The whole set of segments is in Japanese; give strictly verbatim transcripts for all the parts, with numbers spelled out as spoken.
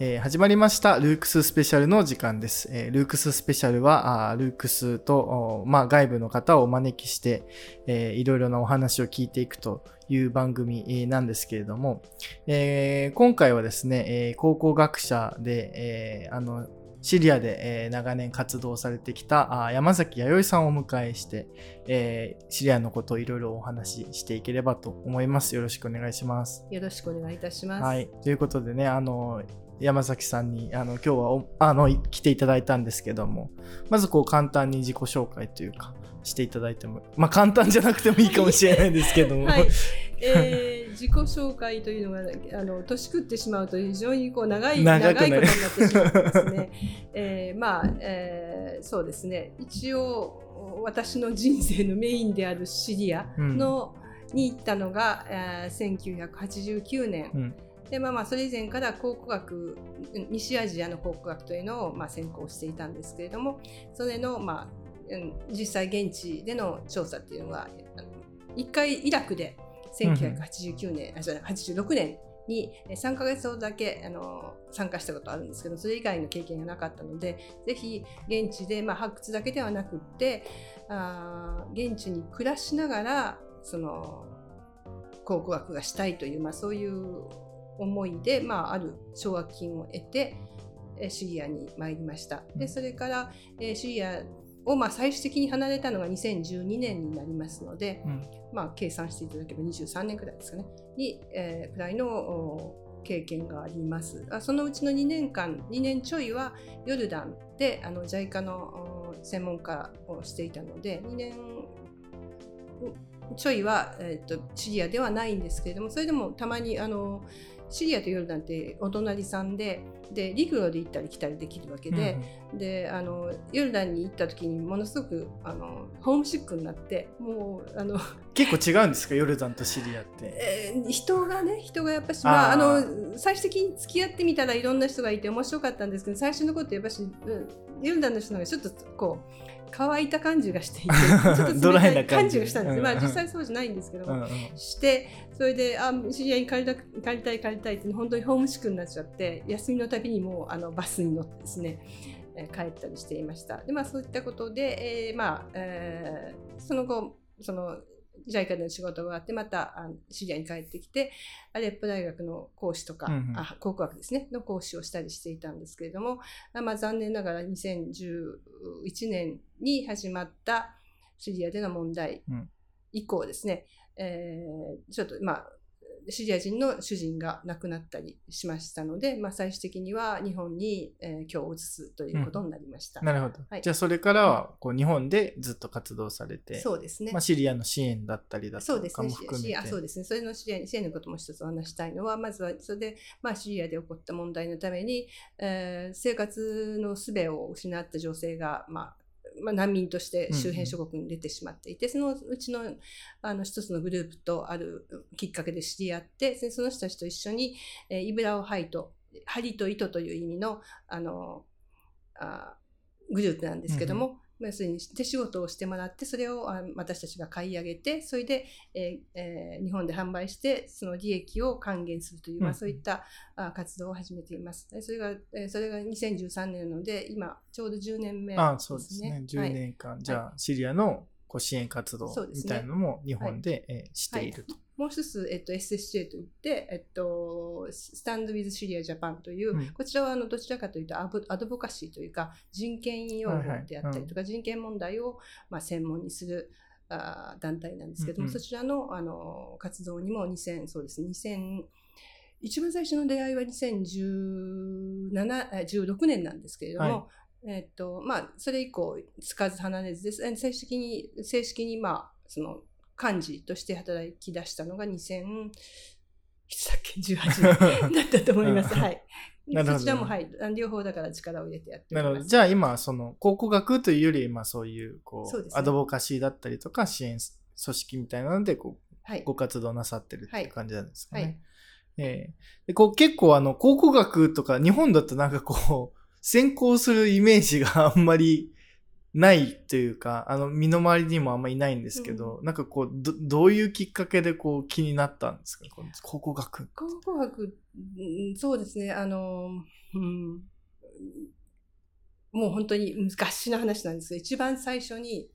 えー、始まりましたルークススペシャルの時間です。えー、ルークススペシャルは、あールークスと、まあ、外部の方をお招きして、えー、いろいろなお話を聞いていくという番組なんですけれども、えー、今回はですね、えー、考古学者で、えー、あのシリアで長年活動されてきた山崎弥生さんをお迎えしてシリアのことをいろいろお話ししていければと思います。よろしくお願いします。よろしくお願いいたします、はい、ということでね、あの山崎さんにあの今日はあの来ていただいたんですけども、まずこう簡単に自己紹介というかしていただいても、まあ、簡単じゃなくてもいいかもしれないんですけども、はいえー、自己紹介というのがあの年食ってしまうと非常にこう長い長いことになってしまうんですねえー、まあ、えー、そうですね、一応私の人生のメインであるシリアの、うん、に行ったのが、えー、せんきゅうひゃくはちじゅうきゅうねん、うんでまあ、まあそれ以前から考古学、西アジアの考古学というのをまあ専攻していたんですけれども、それのまあ実際現地での調査っていうのはいっかいイラクでせんきゅうひゃくはちじゅうきゅうねん、うん、あじゃあはちじゅうろくねんにさんかげつほどだけあの参加したことあるんですけど、それ以外の経験がなかったので、ぜひ現地で、まあ、発掘だけではなくってあ現地に暮らしながらその考古学がしたいという、まあ、そういう思いで、まあ、ある奨学金を得てシリアに参りました。でそれからシリアをまあ最終的に離れたのがにせんじゅうにねんになりますので、うんまあ、計算していただければにじゅうさんねんくらいですかねに、えー、くらいの経験があります。あそのうちのにねんかんにねんちょいはヨルダンであの ジャイカ の専門家をしていたのでにねんちょいは、えー、とシリアではないんですけれども、それでもたまにあのシリアとヨルダンってお隣さん で, で陸路で行ったり来たりできるわけ で,、うん、であのヨルダンに行った時にものすごくあのホームシックになって、もうあの結構違うんですかヨルダンとシリアって、えー、人がね人がやっぱし、まあ、あの最終的に付き合ってみたらいろんな人がいて面白かったんですけど、最初のことやっぱし、うん、ヨルダンの人の方がちょっとこう乾いた感じがしていてちょっと冷たい感じがしたんです。まあ実際そうじゃないんですけども、うんうん、してそれであ知り合いに帰りた帰りたい帰りたいって本当にホームシックになっちゃって、休みのたびにもうあのバスに乗ってですね帰ったりしていました。でまあそういったことで、えーまあえー、その後その ジャイカ での仕事があって、またシリアに帰ってきてアレッポ大学の講師とか、うんうん、あ考古学ですねの講師をしたりしていたんですけれども、まあ、残念ながらにせんじゅういちねんに始まったシリアでの問題以降ですね、うんえー、ちょっとまあシリア人の主人が亡くなったりしましたので、まあ、最終的には日本に、えー、居を移すということになりました、うん、なるほど、はい、じゃあそれからはこう日本でずっと活動されて、そうですね、まあ、シリアの支援だったりだとかも含めて、そうですね、それの支援、支援のことも一つお話したいのは、まずはそれで、まあ、シリアで起こった問題のために、えー、生活のすべを失った女性がまあまあ、難民として周辺諸国に出てしまっていて、うんうん、そのうち の, あの一つのグループとあるきっかけで知り合って、その人たちと一緒に、えー、イブラオハイと針と糸という意味 の, あのあグループなんですけども、うんうん、要するに手仕事をしてもらって、それを私たちが買い上げて、それで、えーえー、日本で販売してその利益を還元するという、まあ、そういった活動を始めています、うん、それがそれがにせんじゅうさんねんなので今ちょうどじゅうねんめですね。ああそうですね、じゅうねんかん、はい、じゃあシリアの支援活動みたいなのも日本で、はい、えー、していると、はい、もう一つ、えっと、エスエスジェー といって、えっと、Stand with Syria Japan という、うん、こちらはあのどちらかというとアドボカシーというか人権擁護であったりとか、はいはいうん、人権問題を、まあ、専門にするあ団体なんですけども、うんうん、そちら の, あの活動にもにせんそうです、ね、にせん一番最初の出会いはにせんじゅうろくねんなんですけれども、はいえっとまあ、それ以降つかず離れずです。正式に、正式に、まあ、その幹事として働き出したのがにせんじゅうはちねんだったと思います、うん、はいなるほど、ね、そちらも、はい、両方だから力を入れてやっております。なるほど、じゃあ今その考古学というより、まあ、そういうこう、そうですね、アドボカシーだったりとか支援組織みたいなのでこう、はい、ご活動なさってるっていう感じなんですかね、はいはいえー、でこう結構あの考古学とか日本だとなんかこう先行するイメージがあんまりないというか、あの身の回りにもあんまりいないんですけど、うん、なんかこう ど, どういうきっかけでこう気になったんですか、この考古学。考古学、そうですね、あの、うん、もう本当に昔の話なんですが、一番最初に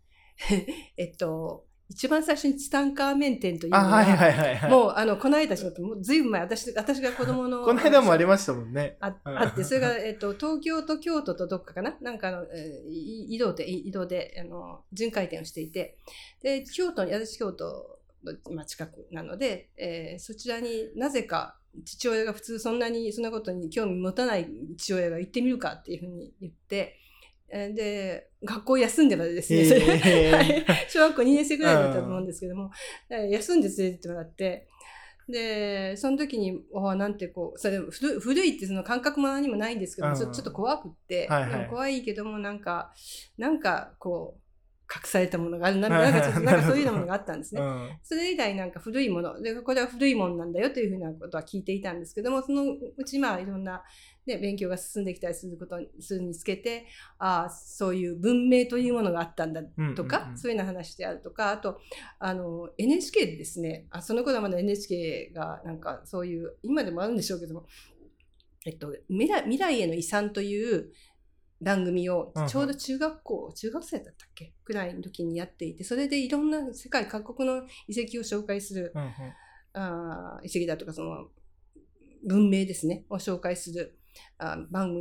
えっと一番最初にツタンカーメン展というのが、はいはいはいはい、もうあのこの間ちょっとずいぶん前、私私が子供のこの間もありましたもんね。あ, あってそれがえっと東京と京都とどっかかな、なんかあの移動で移動であの巡回展をしていて、で京都に、私京都の近くなので、えー、そちらになぜか父親が、普通そんなにそんなことに興味持たない父親が行ってみるかっていうふうに言って。で学校休んでまでですね、えーはい、小学校にねん生ぐらいだったと思うんですけども、休んで連れてってもらって、でその時におなんてこうそれ古いってその感覚も何もないんですけども、ちょ, ちょっと怖くって、はいはい、怖いけどもなんかなんかこう隠されたものがあるな、なんかちょっとなんかそういうものがあったんですね、うん、それ以来なんか古いもので、これは古いものなんだよというふうなことは聞いていたんですけども、そのうちまあいろんな、ね、勉強が進んできたりすることするにつけて、ああそういう文明というものがあったんだとか、うんうんうん、そういうような話であるとか、あとあの エヌエイチケー でですね、あその頃はまだ エヌエイチケー がなんかそういう、今でもあるんでしょうけども、えっと、未来、未来への遺産という番組をちょうど中学校、うん、中学生だったっけくらいの時にやっていて、それでいろんな世界各国の遺跡を紹介する、うん、あ遺跡だとかその文明ですねを紹介するあ 番,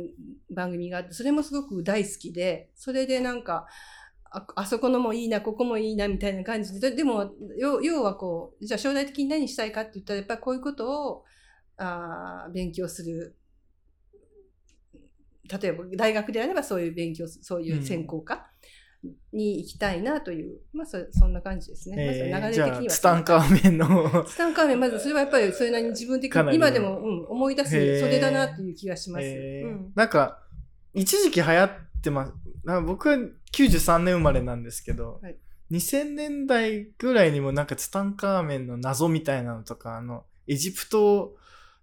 番組があって、それもすごく大好きで、それでなんか あ, あそこのもいいな、ここもいいなみたいな感じで、でも要はこうじゃあ将来的に何したいかって言ったら、やっぱりこういうことをあ勉強する。例えば大学であればそういう勉強、そういう専攻科に行きたいなという、うん、まあ そ, そんな感じですね、えーまあ、流れ的にはじゃあツタンカーメンのツタンカーメン、まずそれはやっぱりそれなりに自分的に今でも、うん、思い出すそれだなという気がします、えーうん、なんか一時期流行ってます。僕はきゅうじゅうさんねん生まれなんですけど、はい、にせんねんだいぐらいにもなんかツタンカーメンの謎みたいなのとか、あのエジプト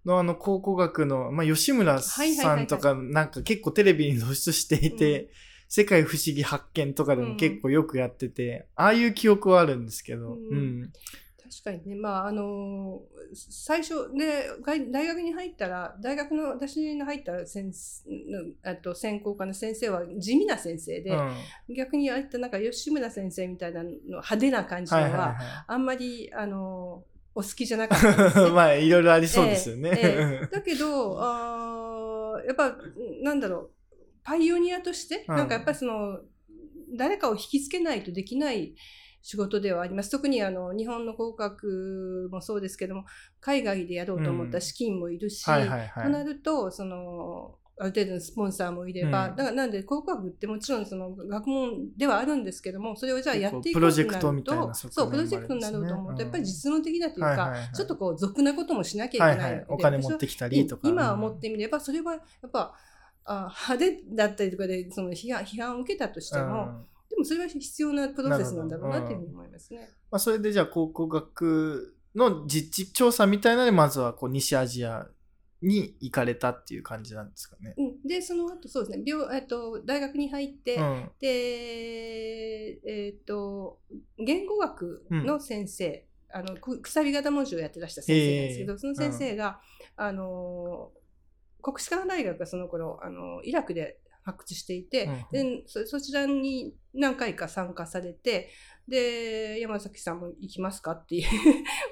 のあの考古学の、まあ、吉村さんとかなんか結構テレビに露出していて、世界不思議発見とかでも結構よくやってて、うん、ああいう記憶はあるんですけど、うんうん、確かにね、まああのー、最初で大学に入ったら、大学の私の入った先あと専攻科の先生は地味な先生で、うん、逆にあったなんか吉村先生みたいなの派手な感じのは、はいはいはい、あんまりあのーお好きじゃなかったですねまあいろいろありそうですよね、えーえー、だけどあやっぱなんだろう、パイオニアとして、うん、なんかやっぱりその誰かを引きつけないとできない仕事ではあります。特にあの日本の考古学もそうですけども、海外でやろうと思った資金もいるし、うんはいはいはい、となるとそのある程度のスポンサーもいれば、うん、だからなんで考古学ってもちろんその学問ではあるんですけども、それをじゃあやっていくとなるとプロジェクトみたいな、そうプロジェクトになろうと思うとやっぱり実務的だというか、うんはいはいはい、ちょっとこう俗なこともしなきゃいけないので、はいはい、お金持ってきたりとか、今思ってみればそれはやっぱあ派手だったりとかでその 批判、批判を受けたとしても、うん、でもそれは必要なプロセスなんだろうなというふうに思いますね、うんまあ、それでじゃあ考古学の実地調査みたいなのでまずはこう西アジアに行かれたっていう感じなんですかね。うん、でその後そうですね、病えっと大学に入って、うん、でえっと言語学の先生、うん、あのくくさび型文字をやってらした先生なんですけど、その先生が、うん、あの国士舘大学がその頃あのイラクで発掘していて、うん、で そ, そちらに何回か参加されて。で山崎さんも行きますかっていう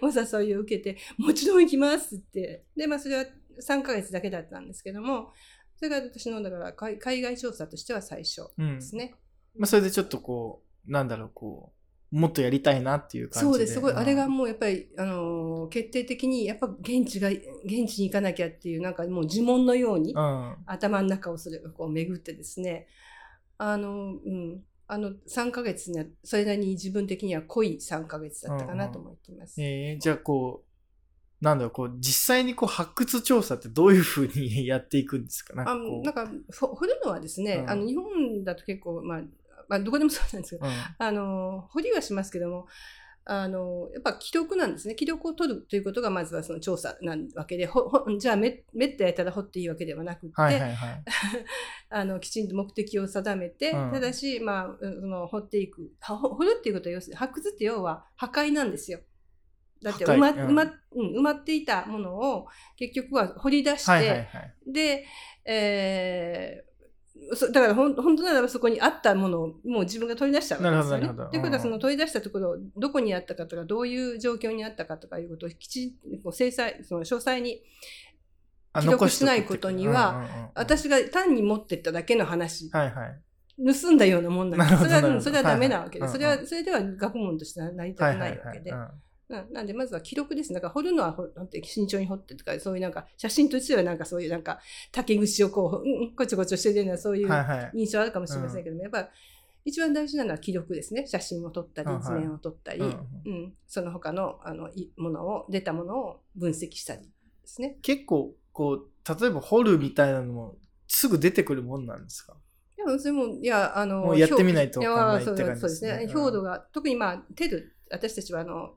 お誘いを受けて、もちろん行きますってで、まあ、それはさんかげつだけだったんですけども、それが私のだから海外調査としては最初ですね、うんまあ、それでちょっとこうなんだろうこうもっとやりたいなっていう感じで、そうですすごい、うん、あれがもうやっぱり、あのー、決定的にやっぱ現地が現地に行かなきゃっていう、なんかもう呪文のように、うん、頭の中をそれをこう巡ってですね、あのうんあのさんかげつにそれなりに自分的には濃いさんかげつだったかなと思っています、うんうんえー、じゃあこうなんだろうこう実際にこう発掘調査ってどういうふうにやっていくんですか。なんかこうなんか掘るのはですね、うん、あの日本だと結構、まあまあ、どこでもそうなんですけど、うん、あの掘りはしますけども、あのやっぱ記録なんですね。記録を取るということがまずはその調査なわけで、ほほじゃあ目ってやったら掘っていいわけではなくって、はいはいはいあのきちんと目的を定めて、うん、ただし、まあ、その掘っていく、掘るっていうことは要するに発掘って要は破壊なんですよ。だって埋 ま,、うん 埋, まうん、埋まっていたものを結局は掘り出して、はいはいはい、で、えーだから本当ならばそこにあったものをもう自分が取り出したわけですよね。ということはその取り出したところどこにあったかとかどういう状況にあったかとかいうことをきちんと精細その詳細に記録しないことには、うんうんうんうん、私が単に持ってっただけの話、はいはい、盗んだようなもんなんです。それはそれはダメなわけで、はいはい、それはそれでは学問としては成り立たないわけで。はいはいはいうんな, なんでまずは記録です。なんか掘るのは慎重に掘ってとかそういうなんか写真としてはなんかそういうなんか竹串をこう、うん、こちょこちょしてるようなそういう印象あるかもしれませんけども、はいはいうん、やっぱ一番大事なのは記録ですね。写真を撮ったり図面を撮ったり、はいうんうん、その他 の, あのものを出たものを分析したりですね。結構こう例えば掘るみたいなのもすぐ出てくるもんなんですか？いやそれもいやあのもうやってみないと分からないって感じですね。表土が特にまあテル私たちはあの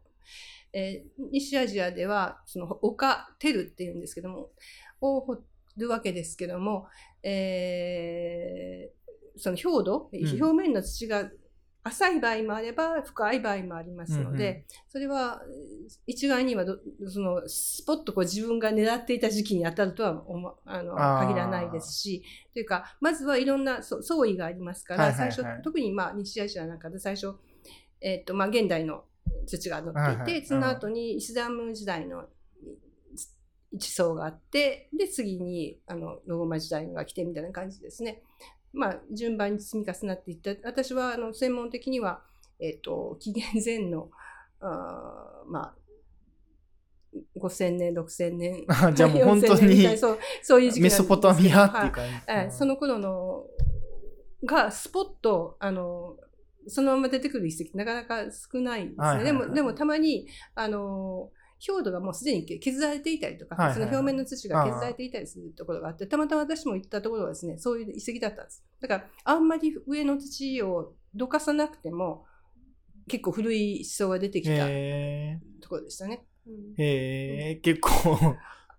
えー、西アジアではその丘テルっていうんですけどもを掘るわけですけども、えー、その表土、うん、表面の土が浅い場合もあれば深い場合もありますので、うんうん、それは一概にはどそのスポッとこう自分が狙っていた時期に当たるとは思あの限らないですしというかまずはいろんな相違がありますから、はいはいはい、最初特にまあ西アジアなんかで最初、えーっとまあ、現代の土が乗っていて、はいはい、その後にイスラム時代の地層があってで次にあのローマ時代が来てみたいな感じですね。まあ順番に積み重なっていった私はあの専門的には、えー、と紀元前のあまあごせんねんろくせんねんじゃあもう本当にそうそういう時期メソポタミアっていう感じです、ねはい、その頃のがスポッとあのそのまま出てくる遺跡なかなか少ないですね、はいはいはい、でもでもたまにあの表土がもうすでに削られていたりとか、はいはいはい、その表面の土が削られていたりするところがあってたまたま私も行ったところはですねそういう遺跡だったんです。だからあんまり上の土をどかさなくても結構古い思想が出てきたところでしたね。へえ、うん、結構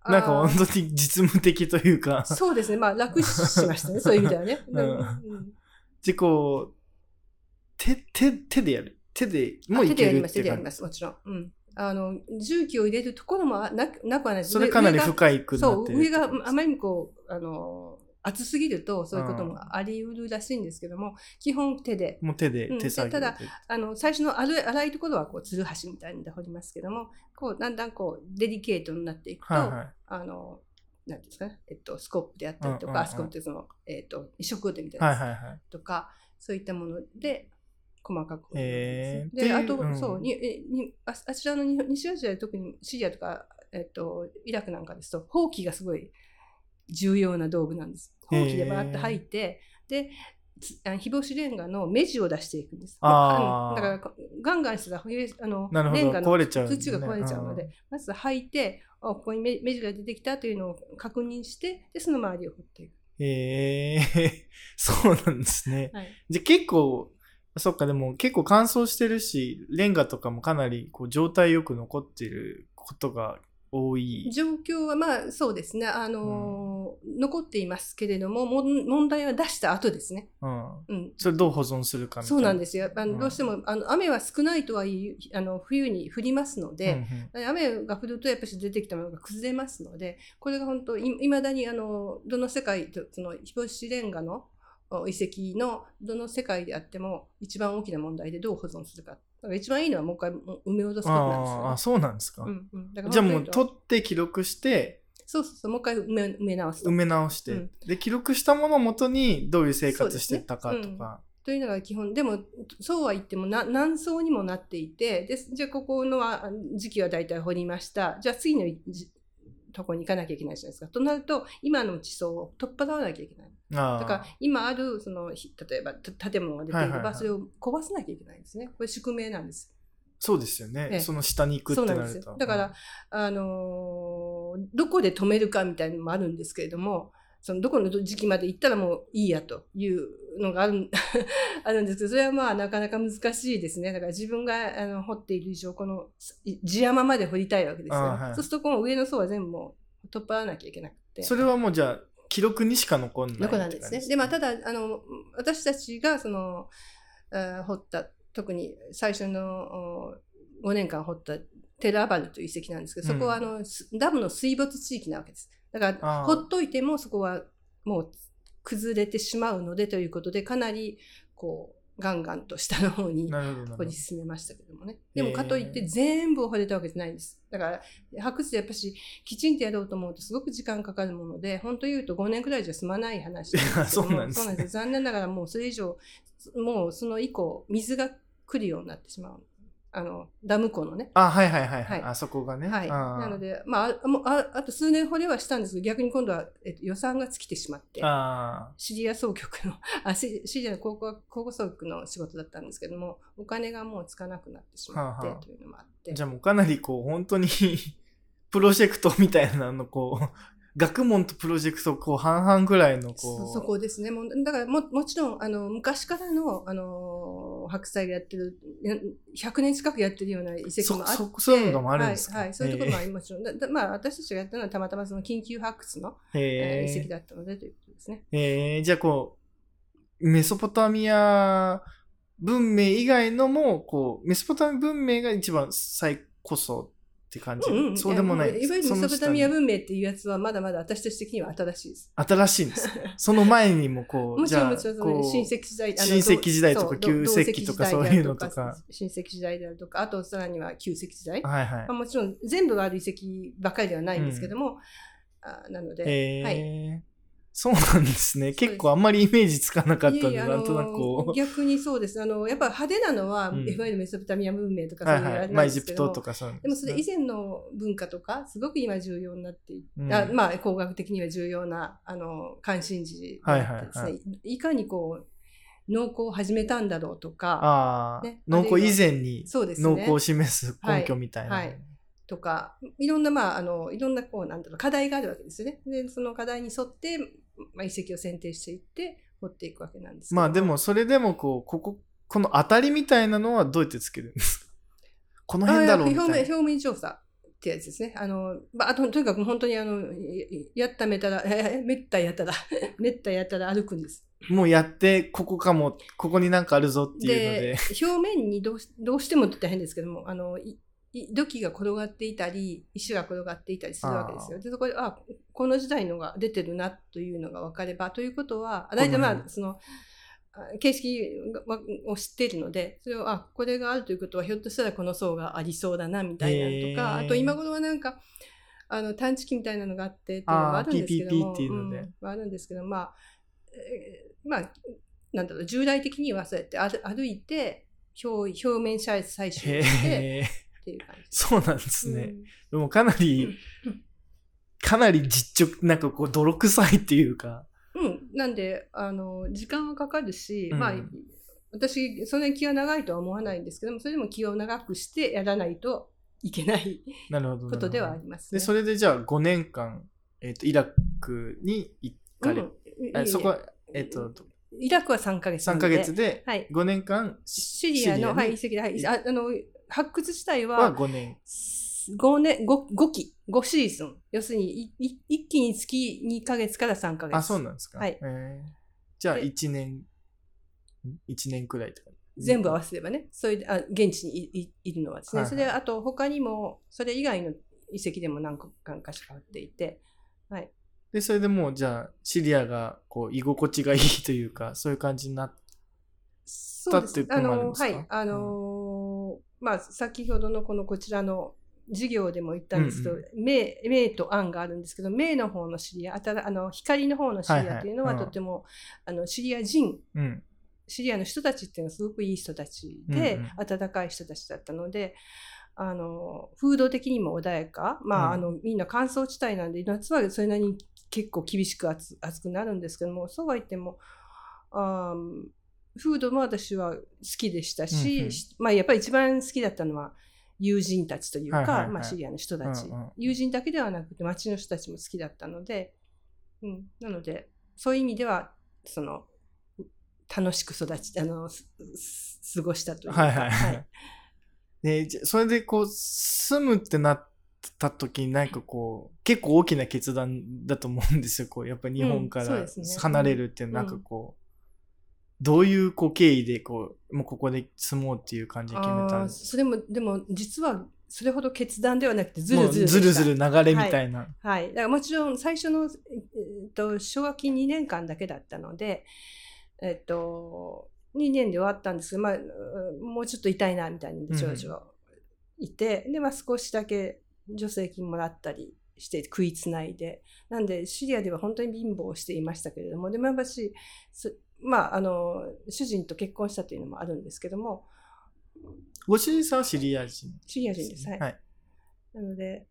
なんか本当に実務的というかそうですねまあ楽しましたねそういう意味ではね、うんうん、自己手, 手, 手でやる手でもういけるっていう感じ。もちろん、うん、あの重機を入れるところもなくなくはないです。それかなり深いくなってる。そう上があまりにこうあの厚すぎるとそういうこともありうるらしいんですけども、うん、基本手でもう手で、うん、手作業でただあの最初の粗いところはこうツルハシみたいに掘りますけどもこうだんだんこうデリケートになっていくと、はいはい、あのなんですかね、えっと、スコップであったりとか、うんうんうん、あそこってその、えっと、食うてみたいな、はいはいはい、とかそういったもので細かく、えー、であと、うん、そうにに あ, あちらの西アジアで特にシリアとか、えっと、イラクなんかですとほうきがすごい重要な道具なんです。ほうきでバーッと入って、えー、で日干しレンガの目地を出していくんです。あだからガンガンしたらあのレンガの土が壊れちゃうので、うん、まず履いてここに 目, 目地が出てきたというのを確認してでその周りを掘っていく。へえー、そうなんですね、はい、じゃあ結構そっかでも結構乾燥してるしレンガとかもかなりこう状態よく残ってることが多い状況はまあそうですねあのーうん、残っていますけれども問題は出した後ですね、うんうん、それどう保存するかみたいな。そうなんですよあの、うん、どうしてもあの雨は少ないとはいえあの冬に降りますので、うんうん、雨が降るとやっぱり出てきたものが崩れますのでこれが本当いまだにあのどの世界その日干しレンガの遺跡のどの世界であっても一番大きな問題でどう保存するか。だから一番いいのはもう一回埋め戻すことなんですよね。ああそうなんですか。うんうん、だからじゃあもう取って記録してそうそうそうもう一回埋め、埋め直すと埋め直して、うん、で記録したものをもとにどういう生活してったかとか、ねうん、というのが基本でもそうは言ってもな何層にもなっていてでじゃあここのは時期はだいたい掘りましたじゃあ次のとこに行かなきゃいけないじゃないですか。となると今の地層を取っ払わなきゃいけない。あだから今あるその例えば建物が出ていれば、はいはい、それを壊さなきゃいけないんですね。これ宿命なんです。そうですよね、ええ、その下に行くってなると。そうなんですよ。だから、あのー、どこで止めるかみたいなのもあるんですけれどもそのどこの時期まで行ったらもういいやというのがある、 あるんですけどそれはまあなかなか難しいですね。だから自分があの掘っている以上この地山まで掘りたいわけですよ、ねはい、そうするとこの上の層は全部もう取っ払わなきゃいけなくて。それはもうじゃあ記録にしか残んない。残らないですね。で、まあ、ただあの私たちがその、えー、掘った特に最初のごねんかん掘ったテラバルという遺跡なんですけど、そこはあの、うん、ダムの水没地域なわけです。だからほっといてもそこはもう崩れてしまうのでということで、かなりこうガンガンと下の方にここに進めましたけどもね。でもかといって全部を掘れたわけじゃないんです。だから発掘でやっぱしきちんとやろうと思うとすごく時間かかるもので、本当言うとごねんくらいじゃ済まない話ですけど。そうなんですね。残念ながらもうそれ以上、もうその以降水が来るようになってしまう。あのダム湖のね、あ、はいはいはい、はい、あそこがね、はい、なので、まあ、あ、もう、あ、あと数年掘れはしたんですけど、逆に今度は、えっと、予算が尽きてしまって、あシリア総局のあシリアの考古総局の仕事だったんですけども、お金がもうつかなくなってしまって、はあはあ、というのもあって、じゃあもうかなりこう本当にプロジェクトみたいなのこう学問とプロジェクトこう半々ぐらいのこう そ, そこですね。もうだから も, もちろんあの昔からの、あのー、白菜がやってるひゃくねん近くやってるような遺跡もあって、 そ, そ, そういうのもあるんですか、はいはい、そういうところもあり、もちろんだだ、まあ、私たちがやったのはたまたまその緊急発掘の、えー、遺跡だったのでということですね。えー、じゃあこうメソポタミア文明以外のもこうメソポタミア文明が一番最こそって感じ、うんうん、そうでもないです。いわゆるメソポタミア文明っていうやつはまだまだ私たち的には新しいです。新しいんですその前にもこうもちろんもちろん新石器時代、新石器時代とか旧石器とかそういうのとか、新石器時代であるとか、あとさらには旧石器時代、はいはい、まあ、もちろん全部がある遺跡ばかりではないんですけども、うん、あなので、えーはい、そうなんですね。結構あんまりイメージつかなかったんで、いやいやなんとなくこう逆にそうです。あのやっぱ派手なのは、うん、いわゆるメソポタミア文明とかそういうのがあるんですけど、はいはい、でもそれ以前の文化とかすごく今重要になっていて、うん、あまあ工学的には重要なあの関心事だったんですね、はいはいはい、いかにこう農耕を始めたんだろうとか、あ、ね、農耕以前に農耕を示す根拠みたいな、はいはいとか、いろんな、まあ、あのいろんなこうなんだろう課題があるわけですよね。でその課題に沿って、まあ、遺跡を選定していって掘っていくわけなんですけど、まあでもそれでもこうこここの当たりみたいなのはどうやってつけるんですかこの辺だろうみたいな表面、表面調査ってやつですね。あの、まあ、と, とにかく本当にあのやっためたらめったやたらめったやたら歩くんです。もうやってここかも、ここになんかあるぞっていうの で, で表面にど う, どうしてもって大変ですけども、あの土器が転がっていたり石が転がっていたりするわけですよ。でそこであこの時代のが出てるなというのが分かればということは、大体まあその形式を知っているので、それをあこれがあるということはひょっとしたらこの層がありそうだなみたいなのとか、あと今頃はなんかあの探知機みたいなのがあってっていうのがあるんですけども、うん、あるんですけど、まあ、えー、まあなんだろう、従来的にはそうやって歩いて表面採取してっていう感じ。そうなんですね、うん、でもかなり、うん、かなり実直なんかこう泥臭いっていうか、うん、なんであの時間はかかるし、うん、まあ私そんなに気が長いとは思わないんですけども、それでも気を長くしてやらないといけないことではありますね。でそれでじゃあごねんかん、えーと、イラクに行かれ、うん、あそこはえっ、ー、とイラクはさんかげつなので、さんかげつでごねんかんシリアの遺跡で、はい、あの発掘自体はごねん、ごねん、ごき、ごシーズン、要するにいっきにつきにかげつからさんかげつ。あ、そうなんですか。はい、えー、じゃあいちねん、いちねんくらいとか全部合わせればね。それであ現地に い, い, いるのはですね、はいはい、それであと他にもそれ以外の遺跡でも何個かしかあっていて、はい、でそれでもうじゃあシリアがこう居心地がいいというか、そういう感じになったっていうこともあるんですか。そうです。あの、はい、あのー、うん、まあ、先ほどのこのこちらの授業でも言ったんですけど、明、うん、と暗があるんですけど、明の方のシリア、あたあの光の方のシリアというのはとても、はいはい、あのシリア人、うん、シリアの人たちっていうのはすごくいい人たちで、うんうん、温かい人たちだったので、あの風土的にも穏やか、まあ、あのみんな乾燥地帯なんで夏はそれなりに結構厳しく 暑, 暑くなるんですけども、そうは言ってもあフードも私は好きでしたし、うんうん、まあ、やっぱり一番好きだったのは友人たちというか、はいはいはい、まあ、シリアの人たち、うんうん、友人だけではなくて町の人たちも好きだったので、うん、なのでそういう意味ではその楽しく育ちあの過ごしたというか、はいはいはいはい、でそれでこう住むってなった時になんかこう結構大きな決断だと思うんですよ。こうやっぱり日本から離れるってなんかこうどういうこう経緯でこうもうここで住もうっていう感じで決めたんです。それもでも実はそれほど決断ではなくてずるずるずるずる流れみたいな、はいはい、だからもちろん最初の、えっと、奨学金にねんかんだけだったので、えっと、にねんで終わったんですけど、まあ、もうちょっと痛いなみたいな症状いて、うん、で、まあ、少しだけ助成金もらったりして食いつないで、なんでシリアでは本当に貧乏していましたけれども、でもやっぱし、まあ、あの主人と結婚したというのもあるんですけども、ご主人さんはシリア人、シリア人です、はいはい、なので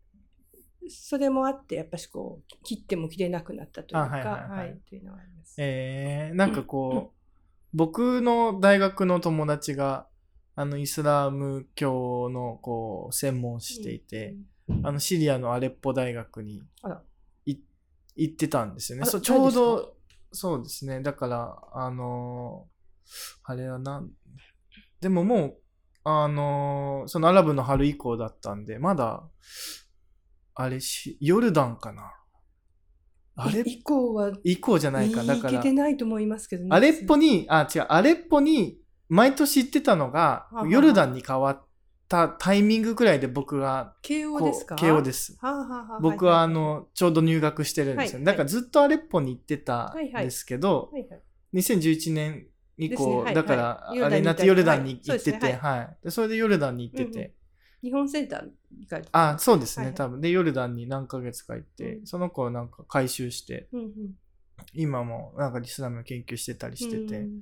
それもあってやっぱしこう切っても切れなくなったというか、はいはいはいはい、というのはあります。えー、なんかこう僕の大学の友達があのイスラム教のこう専門していて、うん、あのシリアのアレッポ大学にい行ってたんですよね。そうちょうどそうですね。だからあのあれはなんでももうあのー、そのアラブの春以降だったんで、まだあれしヨルダンかな、あれ以降は以降じゃないか、だから行けてないと思いますけどね。アレッポにあ違うアレッポに毎年行ってたのがヨルダンに変わったタイミングくらいで僕が慶応ですか慶応ですはははは僕はあのちょうど入学してるんですよ、ね、はいはい、だからずっとアレッポに行ってたんですけど、はいはいはいはい、にせんじゅういちねん以降、ね、はい、だから、はい、あれになってヨルダンに行ってて、はい そ, はいはい、それでヨルダンに行ってて、うんうん、日本センターに帰ってあそうですね、はいはい、多分でヨルダンに何ヶ月か行って、うん、その子なんか回収して、うんうん、今もなんかイスラムの研究してたりしてて、うん、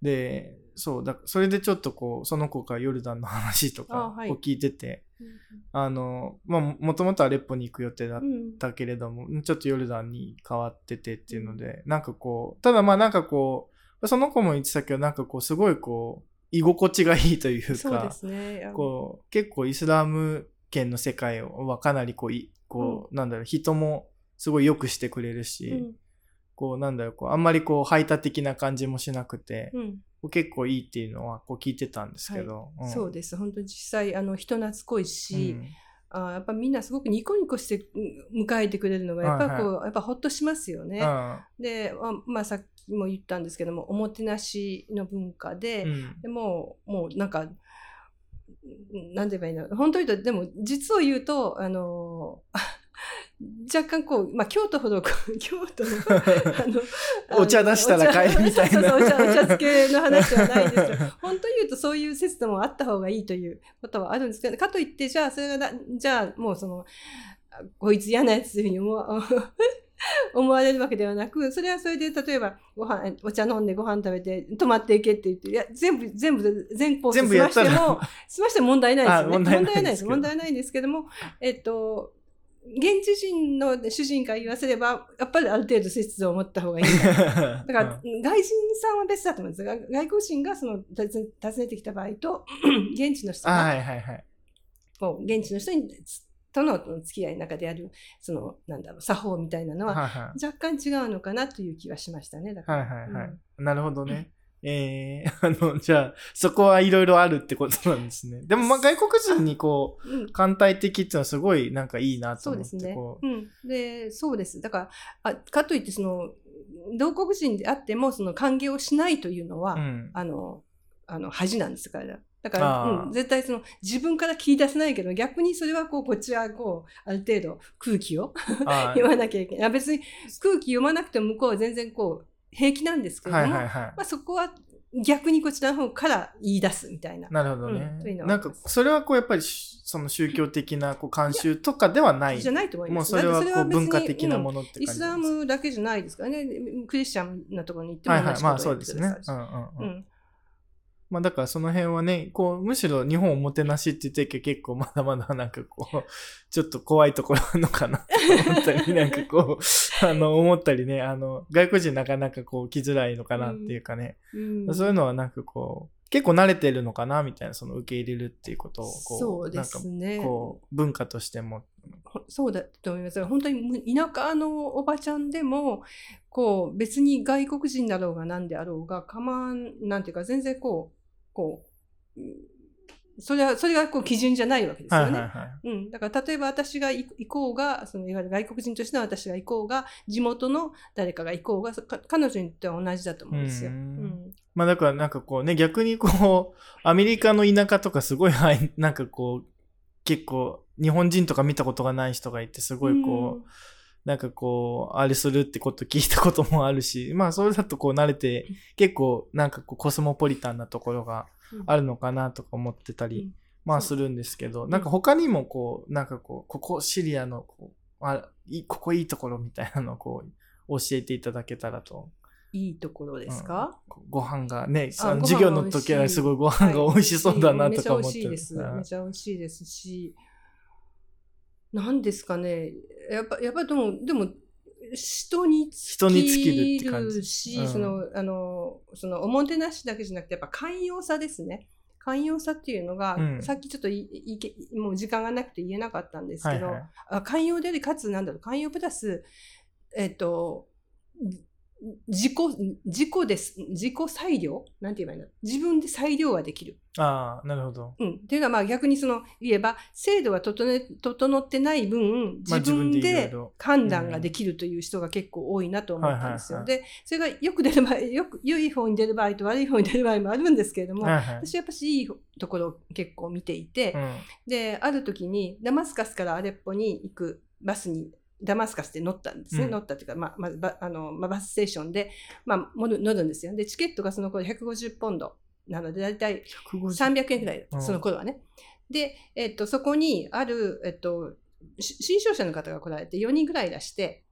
でそうだそれでちょっとこうその子からヨルダンの話とかを聞いてて、あ、はい、あのまあもともとアレッポに行く予定だったけれども、うん、ちょっとヨルダンに変わっててっていうので、なんかこうただまあなんかこうその子も言ってたけど、なんかこうすごいこう居心地がいいというか、そうですね、こう結構イスラム圏の世界はかなりこうこう、うん、なんだろう人もすごい良くしてくれるし、うん、こうなんだろうこうあんまりこう排他的な感じもしなくて、うん、結構いいっていうのはこう聞いてたんですけど、はい、うん、そうです。本当に実際あの人懐っこいし。うん、あやっぱみんなすごくニコニコして迎えてくれるのがやっぱこう、はいはい、やっぱほっとしますよね。うん、で、まあ、さっきも言ったんですけどもおもてなしの文化で、うん、でもうもうなんか何て言えばいいの本当に言うとでも実を言うとあの若干こう、まあ、京都ほど京都 の, あのお茶出したら買えみたいなそうそうそう お, 茶お茶漬けの話はないですけど本当に言うとそういう節度もあった方がいいということはあるんですけど、かといってじゃあそれがじゃあもうそのこいつ嫌なやつというふうに思わ思われるわけではなく、それはそれで例えばご飯お茶飲んでご飯食べて泊まっていけって言っていや全部全部全コース済ましても済ましても問題ないですよね。問題ないです問題ないですけどもえっと現地人の主人から言わせればやっぱりある程度節度を持った方がいいだから外人さんは別だと思うんですが、外国人がその訪ねてきた場合と現地の人が、はいはいはい、こう現地の人にとの付き合いの中であるそのなんだろう作法みたいなのは若干違うのかなという気はしましたね。だから、はいはいはい、うん、なるほどね。えー、あのじゃあそこはいろいろあるってことなんですね。でもまあ外国人にこう、うん、簡体的っていうのはすごいなんかいいなと思ってそうですね。こう、うん、でそうです。だからあかといってその同国人であってもその歓迎をしないというのは、うん、あのあの恥なんですから。だから、うん、絶対その自分から聞き出せないけど、逆にそれはこうこっちはこうある程度空気を読まなきゃいけない。別に空気読まなくても向こうは全然こう平気なんですけれども、はいはいはい、まあ、そこは逆にこちらの方から言い出すみたいな。なるほどね。うん、なんかそれはこうやっぱりその宗教的なこう慣習とかではない。じゃないと思います。もうそれはこう文化的なものって感じです。イスラムだけじゃないですからね。クリスチャンなところに行っても同じことを言ってください。はいはい、まあそうですね。うんうんうん。うん、まあだからその辺はね、こうむしろ日本おもてなしって言ってるけど結構まだまだなんかこうちょっと怖いところあるのかなと思ったりなんかこうあの思ったりね、あの外国人なかなかこう来づらいのかなっていうかね、うんうん、そういうのはなんかこう結構慣れてるのかなみたいな、その受け入れるっていうことをこうそうですね、なんかこう文化としてもそうだと思いますが、本当に田舎のおばちゃんでもこう別に外国人だろうが何であろうが構わんなんていうか全然こうこうそれはそれがこう基準じゃないわけですよね、はいはいはいうん、だから例えば私が行こうがそのいわゆる外国人としての私が行こうが地元の誰かが行こうが彼女にとっては同じだと思うんですよ。うん、うん、まあだからなんかこうね逆にこうアメリカの田舎とかすごいなんかこう結構日本人とか見たことがない人がいてすごいこう、うんなんかこうあれするってこと聞いたこともあるし、まあそれだとこう慣れて結構なんかこうコスモポリタンなところがあるのかなとか思ってたり、うん、まあするんですけど、うん、なんか他にもこうなんかこうここシリアのこうあここいいところみたいなのをこう教えていただけたらと。いいところですか？うん、ご飯がね、あの授業の時はすごいご飯が美味しそうだなとか思って、はい、めちゃ美味しいです、めちゃ美味しいですし。なんですかねやっぱやっぱでもでも人に尽きるし、うん、そのあのそのおもてなしだけじゃなくてやっぱ寛容さですね。寛容さっていうのが、うん、さっきちょっといいけもう時間がなくて言えなかったんですけど、はいはい、あ寛容でありかつなんだろう寛容プラスえっと自己自己です自己裁量なんて言えばいいの自分で裁量ができる。ああなるほど。うんっていうかまあ逆にその言えば制度が 整, 整ってない分自分で判断ができるという人が結構多いなと思ったんですよ。でそれがよく出る場合よく良い方に出る場合と悪い方に出る場合もあるんですけれども、はいはい、私やっぱしいいところを結構見ていて、うん、である時にダマスカスからアレッポに行くバスにダマスカスで乗ったんですね、うん、乗ったというか、まあまああのまあ、バスステーションで、まあ、乗る、乗るんですよ。でチケットがその頃ひゃくごじゅうポンドなのでだいたいさんびゃくえんくらいだった、うん、その頃はね。で、えっと、そこにある、えっと、新商社の方が来られてよにんぐらいいらして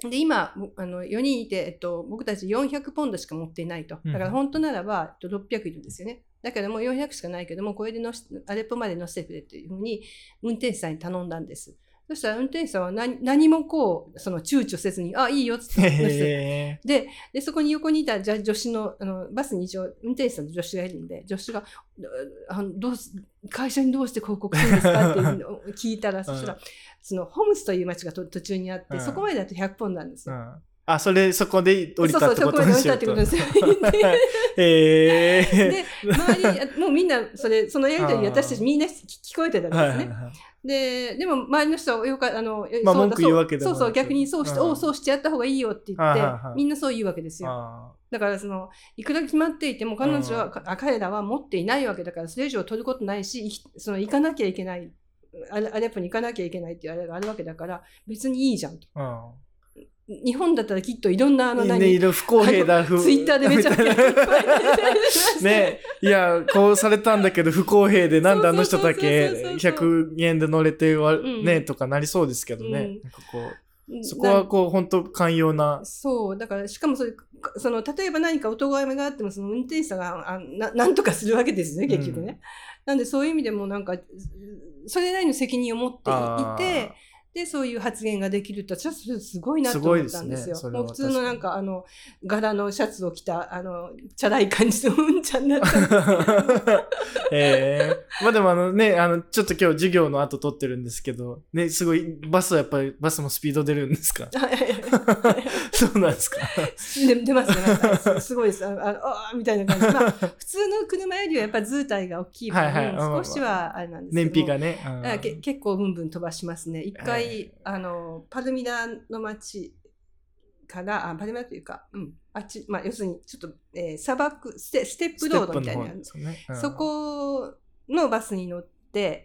で今あのよにんいて、えっと、僕たちよんひゃくポンドしか持っていないとだから本当ならば、えっと、ろっぴゃくいるんですよね。だけどもうよんひゃくしかないけどもこれでのアレッポまで乗せてくれというふうに運転手さんに頼んだんです。そしたら運転手さんは 何, 何もこうその躊躇せずにあいいよっ て, ってで, でそこに横にいたじゃ女子 の, あのバスに一応運転手さんと女子がいるんで女子があのどう会社にどうして広告するんですかっていうのを聞いたら、うん、そしたらそのホムスという町がと途中にあって、うん、そこまでだとひゃくポンドなんですよ、うんあ、それ、そこで降りたってことにしようと。そうそう、そこで降りたってことにしようと。へー。で、周り、もうみんな、それ、そのやりとり、私たちみんな聞こえてたんですね。で、でも周りの人はよか、あの、まあ、文句言うわけでもない。そうそう、逆にそうして、おう、そうしてやった方がいいよって言って、みんなそう言うわけですよ。だからそのいくら決まっていても彼女は、彼らは持っていないわけだから、それ以上取ることないし、その行かなきゃいけない、アレッポに行かなきゃいけないっていうあれがあるわけだから、別にいいじゃんと。日本だったらきっといろんなあの何ねいろ不公平だツイッターでめちゃくちゃいっぱいねいやこうされたんだけど不公平でなんであの人だけひゃくえんで乗れてわねとかなりそうですけどね、うん、なんかこうそこはこう本当寛容なそうだからしかもそれその例えば何かお咎めがあってもその運転手さんが何とかするわけですね結局ね、うん、なんでそういう意味でもなんかそれなりの責任を持っていてでそういう発言ができるとちょっとすごいなと思ったんですよ。すね、もう普通のなんかあの柄のシャツを着たあのチャラい感じのうんちゃんだったんですけど。ええー、まあでもあのねあのちょっと今日授業の後撮ってるんですけどねすごいバスはやっぱりバスもスピード出るんですか。そうなんですか。で出ますね。すごいですああみたいな感じ。まあ普通の車よりはやっぱり図体が大きい分、はいはい、少しはあれなんですけど。燃費がね。あけ結構ブンブン飛ばしますね。一回。あのパルミラの町からあパルミラというか、うんあっちまあ、要するにちょっと、えー、砂漠ステ、ステップロードみたいな、ねうん、そこのバスに乗って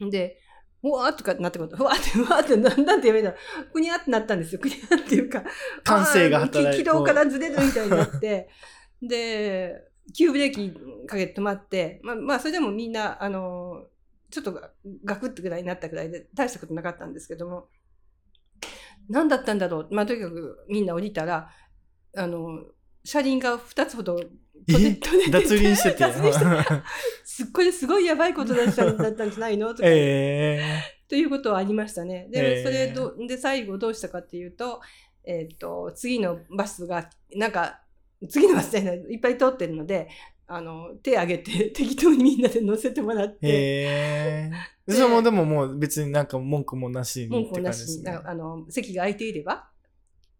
でうわーとかなってことうわーってうわーってなんだってやめたらくにゃってなったんですよくにゃっていうか感性が働いて軌道からずれるみたいになってで急ブレーキかけて止まって、まあ、まあそれでもみんなあのちょっとガクッとぐらいになったぐらいで大したことなかったんですけども何だったんだろう、まあ、とにかくみんな降りたらあの車輪がふたつほどとねとね脱輪しててこれすごいやばいことだったんじゃないのとか、えー、ということはありましたね。でそれどで最後どうしたかっていうと、えー、と次のバスがなんか次のバスでいっぱい通ってるので。あの手挙げて適当にみんなで乗せてもらってへえそれもでももう別になんか文句もなしに文句もなしに、ね、あの席が空いていれば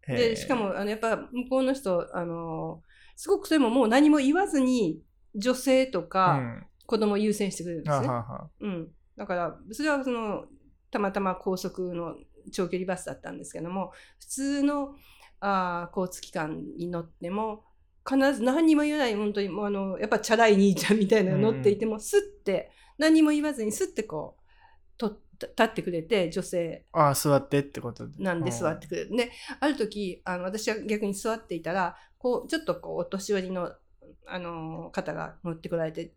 でしかもあのやっぱ向こうの人あのすごくそれももう何も言わずに女性とか、子供を優先してくれるんですね。はは、うん、だからそれはそのたまたま高速の長距離バスだったんですけども、普通のあ交通機関に乗っても必ず何にも言わない、本当にもうあのやっぱチャラい兄ちゃんみたいなの乗っていても、うん、スッて何も言わずにスッてこうと立ってくれて、女性ああ座ってってことなんで座ってくれる、うん、である時あの私は逆に座っていたらこうちょっとこうお年寄りの、あのー、方が乗ってこられて、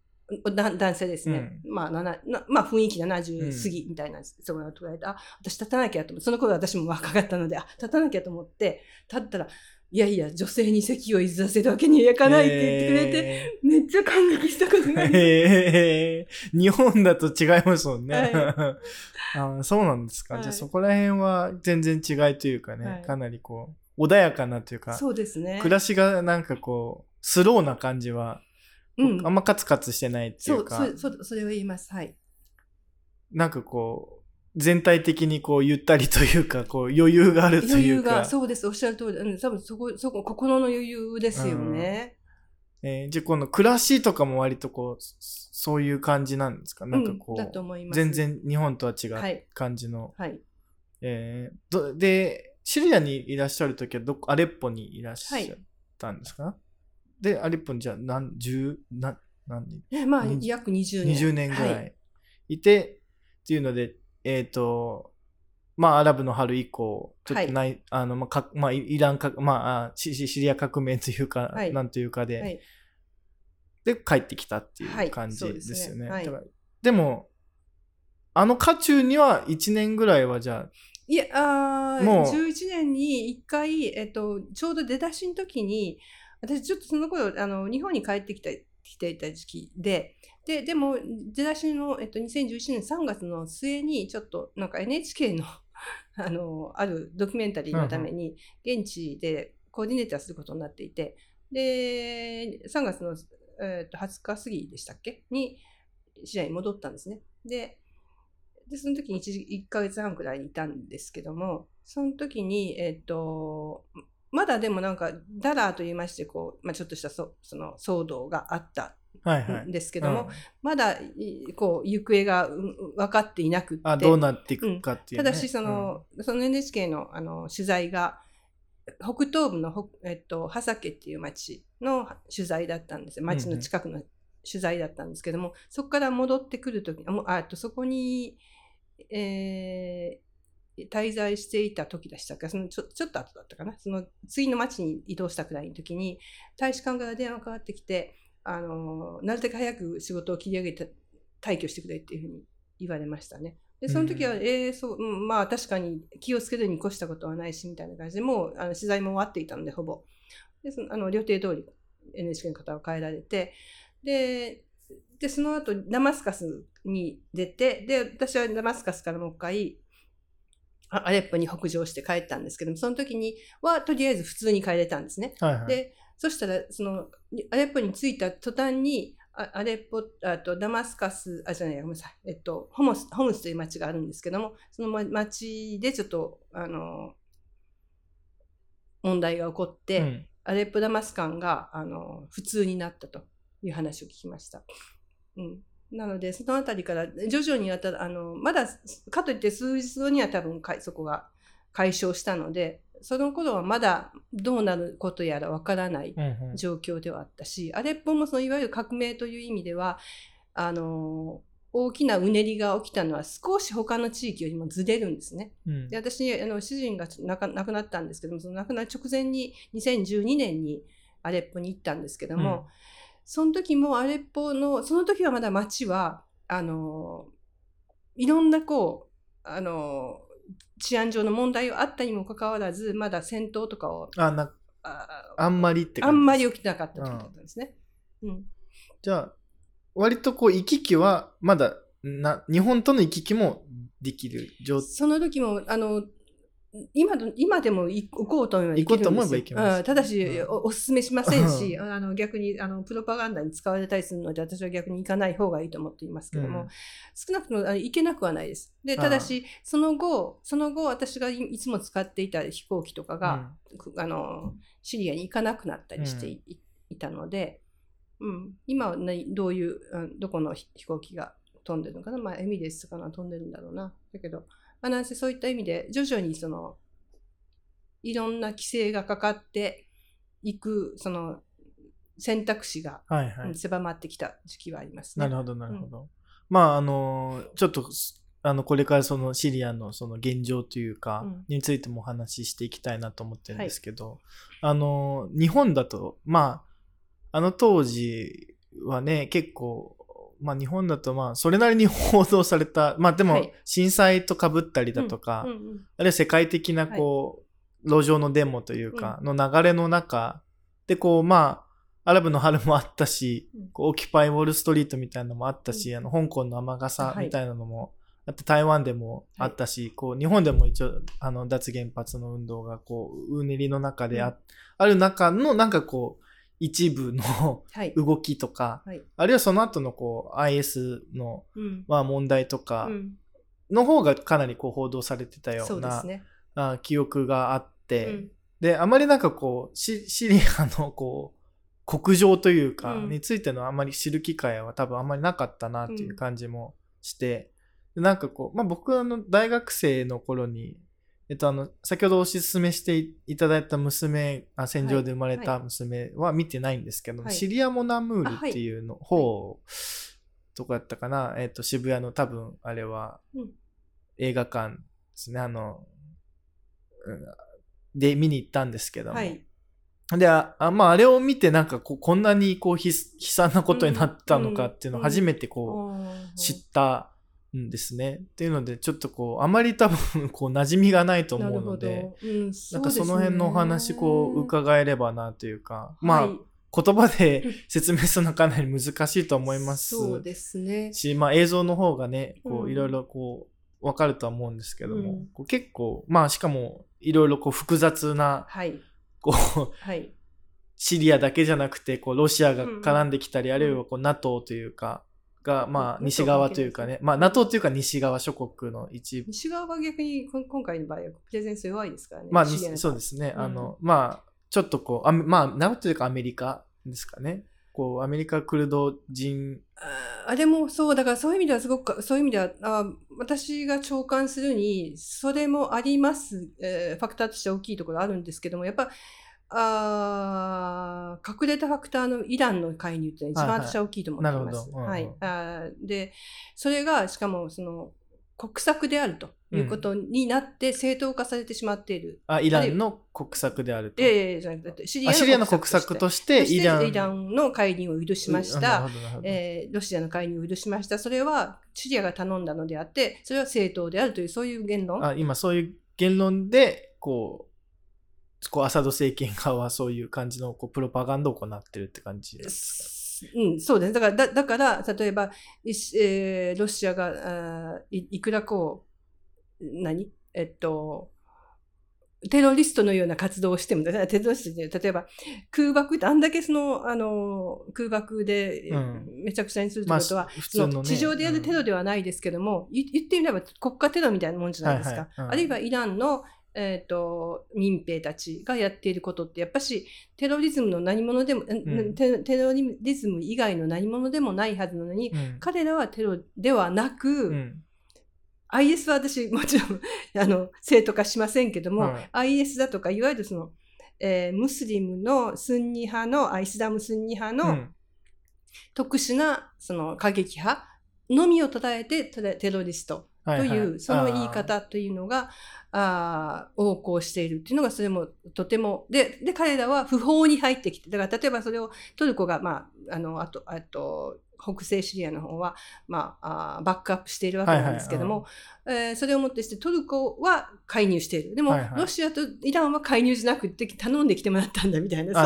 男性ですね、うん、まあ、ななまあ雰囲気ななじゅう過ぎみたいな、うん、そこに乗ってこられて、あ私立たなきゃと思って、その頃私も若かったので、あ立たなきゃと思って立ったら、いやいや女性に席を譲らせるわけにはいかないって言ってくれて、えー、めっちゃ感激したことがある、えー、日本だと違いますもんね、はい、あそうなんですか、はい、じゃあそこら辺は全然違いというかね、はい、かなりこう穏やかなというか、そうですね、暮らしがなんかこうスローな感じは、うん、あんまカツカツしてないっていうか、そう、そう、それを言います、はい、なんかこう全体的にこうゆったりというか、こう余裕があるというか、余裕が、そうです、おっしゃる通り、うん、多分そこそこ心の余裕ですよね、うん、えー、じゃあこの暮らしとかも割とこうそういう感じなんですか、なんかこう、うん、だと思います、全然日本とは違う感じの、はいはい、えー、でシリアにいらっしゃるときはどアレッポにいらっしゃったんですか、はい、でアレッポにじゃあ何十何何年、まあ約にじゅうねん、にじゅうねんぐらいいて、はい、っていうので、えーとまあ、アラブの春以降ちょっとない、はい、あのまあかまあ、イランか、まあ、シ, シリア革命というか、はい、なんというかで、はい、で帰ってきたっていう感じですよね。はい、そうですね、はい、でもあの渦中にはいちねんぐらいはじゃあ、いやあもうじゅういちねんにいっかい、えっと、ちょうど出だしの時に私ちょっとその頃あの日本に帰ってきた来ていた時期で。で, でも出だしの、えっと、にせんじゅういちねんさんがつの末にちょっとなんか エヌエイチケー の, あのあるドキュメンタリーのために現地でコーディネーターすることになっていて、でさんがつの、えっと、はつか過ぎでしたっけにシリアに戻ったんですね。 で, でその時に 1, いっかげつはんくらいにいたんですけども、その時にえっとまだでもなんかダラーと言いましてこう、まあ、ちょっとしたそその騒動があったはいはい、ですけども、うん、まだこう行方が分かっていなくって、あどうなっていくかっていう、ね、うん、ただしその、うん、その エヌエイチケー の, あの取材が北東部のほ、えっと、ハサケっていう町の取材だったんですよ、町の近くの取材だったんですけども、うんうん、そこから戻ってくる時、あとそこに、えー、滞在していた時でしたか、そのちょ、ちょっと後だったかな、その次の町に移動したくらいの時に大使館から電話がかかってきて、あのなるべく早く仕事を切り上げて退去してくれっていうふうに言われましたね。でその時は、うん、えー、そう、まあ確かに気をつけるに越したことはないしみたいな感じで、もうあの取材も終わっていたのでほぼで、そのあの予定通り エヌエイチケー の方は帰られて、 で, でその後ダマスカスに出て、で私はダマスカスからもう一回アレッポに北上して帰ったんですけども、その時にはとりあえず普通に帰れたんですね、はいはい、でそしたらそのアレッポに着いた途端にアレッポあとダマスカスあじゃないごめんなさい、えっと、ホムスホムスという町があるんですけども、その町でちょっとあの問題が起こって、うん、アレッポダマス間があの普通になったという話を聞きました、うん、なのでそのあたりから徐々にあたあのまだかといって数日後には多分そこが解消したので、その頃はまだどうなることやらわからない状況ではあったし、うんうん、アレッポもそのいわゆる革命という意味ではあの大きなうねりが起きたのは少し他の地域よりもずれるんですね、うん、で私あの主人が亡くなったんですけども、その亡くなる直前ににせんじゅうにねんにアレッポに行ったんですけども、うん、その時もアレッポのその時はまだ町はあのいろんなこうあの治安上の問題があったにもかかわらず、まだ戦闘とかを あ, な あ, あんまりってあんまり起きなかった時だったんですね、うんうん、じゃあ割とこう行き来はまだな日本との行き来もできる状態、その時もあの 今, 今でも行こうと思えば行けるんですよ、あただし、うん、お, おすすめしませんし、うん、あの逆にあのプロパガンダに使われたりするので私は逆に行かない方がいいと思っていますけども、うん、少なくとも行けなくはないです。でただしその後その後私がいつも使っていた飛行機とかが、うん、あのシリアに行かなくなったりして い,、うん、いたので、うん、今は、ね、どういう、うん、どこの飛行機が飛んでるのかな、まあ、エミレスかな飛んでるんだろうな。だけど、まあ、なんせそういった意味で徐々にそのいろんな規制がかかっていくその選択肢が、はいはい、狭まってきた時期はありますね。なるほどなるほど、うん、まああのちょっとあのこれからそのシリアのその現状というかについてもお話ししていきたいなと思ってるんですけど、うん、あの日本だとまああの当時はね結構まあ日本だとまあそれなりに報道された、まあでも震災とかぶったりだとか、はいうんうんうん、あるいは世界的なこう、はい、路上のデモというかの流れの中でこうまあアラブの春もあったし、うん、こうオキュパイウォールストリートみたいなのもあったし、うん、あの香港の雨傘みたいなのも、はい、あと台湾でもあったし、はい、こう日本でも一応あの脱原発の運動がこううねりの中で あ,、うん、ある中のなんかこう一部の動きとか、はいはい、あるいはその後のこう アイエス の、うん、まあ問題とかの方がかなりこう報道されてたような、うんあ記憶があって、うん、であまりなんかこう シ, シリアのこう国情というかについてのあまり知る機会は多分あんまりなかったなという感じもして、うん、なんかこう、まあ、僕はあの大学生の頃に、えっと、あの先ほどおすすめしていただいた娘あ戦場で生まれた娘は見てないんですけど、はいはい、シリアモナムールっていうの方とかだったかな、はいはいえっと、渋谷の多分あれは映画館ですねあので見に行ったんですけども、はいで、あ、まあ、あれを見てなんかこう、こんなにこうひ、悲惨なことになったのかっていうのを初めてこう、知ったんですね。っていうので、ちょっとこう、あまり多分こう、馴染みがないと思うので、うん、なんかその辺のお話こう、伺えればなというか、まあ、言葉で説明するのはかなり難しいと思いますし、そうですね、まあ、映像の方がね、こう、いろいろこう、わかるとは思うんですけども、こう結構、まあ、しかも、いろいろこう、複雑な、はいこうはい、シリアだけじゃなくてこうロシアが絡んできたり、うん、あるいはこう NATO というかが、まあ、西側というかね、まあ、NATO というか西側諸国の一部西側は逆に今回の場合はプレゼンス弱いですからね、まあ、そうですね、うん、あのまあちょっとこうあ、まあ、NATO というかアメリカですかねこうアメリカクルド人あれもそうだからそういう意味ではすごくそういう意味ではあ私が長官するにそれもあります、えー、ファクターとして大きいところあるんですけどもやっぱあ隠れたファクターのイランの介入って一番私は大きいと思っています、はいはいはい、でそれがしかもその国策であるということになって正当化されてしまっている、うん、あイランの国策であると、えー、シリアの国策としてイランの介入を許しました、うんえー、ロシアの介入を許しましたそれはシリアが頼んだのであってそれは正当であるというそういう言論あ今そういう言論でこうこうアサド政権側はそういう感じのこうプロパガンダを行ってるって感じです、うん、そうですだから、だ、だから例えば、えー、ロシアがあ い, いくらこう何えっとテロリストのような活動をしてもだからテロリストで例えば空爆ってあんだけそのあの空爆でめちゃくちゃにするということは、うんまあ普通のね、その地上でやるテロではないですけども、うん、言ってみれば国家テロみたいなもんじゃないですか、はいはいうん、あるいはイランのえー、と民兵たちがやっていることってやっぱしテロリズムの何者でも、うん、テロリズム以外の何者でもないはずなのに、うん、彼らはテロではなく、うん、アイエス は私もちろんあの正当化しませんけども、うん、アイエス だとかいわゆるその、えー、ムスリムのスンニ派のイスラムスンニ派の、うん、特殊なその過激派のみを捉えてテロリストという、はいはい、その言い方というのがあ横行しているというのがそれもとても で, で彼らは不法に入ってきてだから例えばそれをトルコが、まあ、あのあとあと北西シリアの方は、まあ、あバックアップしているわけなんですけども、はいはいえー、それをもってしてトルコは介入しているでも、はいはい、ロシアとイランは介入じゃなくて頼んできてもらったんだみたいな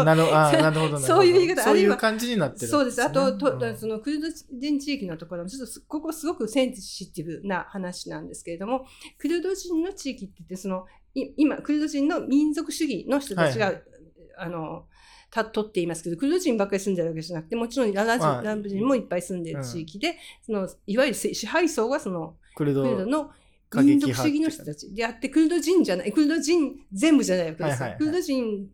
そういう言い方そういう感じになってるんです、ね、そうですあと、と、うん、そのクルド人地域のところもちょっとここすごくセンシティブな話なんですけれどもクルド人の地域って言ってその今クルド人の民族主義の人たちが、はいはい、あのた取っていますけどクルド人ばっかり住んでるわけじゃなくてもちろんアラブ人もいっぱい住んでる地域で、うん、そのいわゆる支配層はそのクルドの民族主義の人たちであってクルド人じゃないクルド人全部じゃないわけです、はいはいはい、クルド人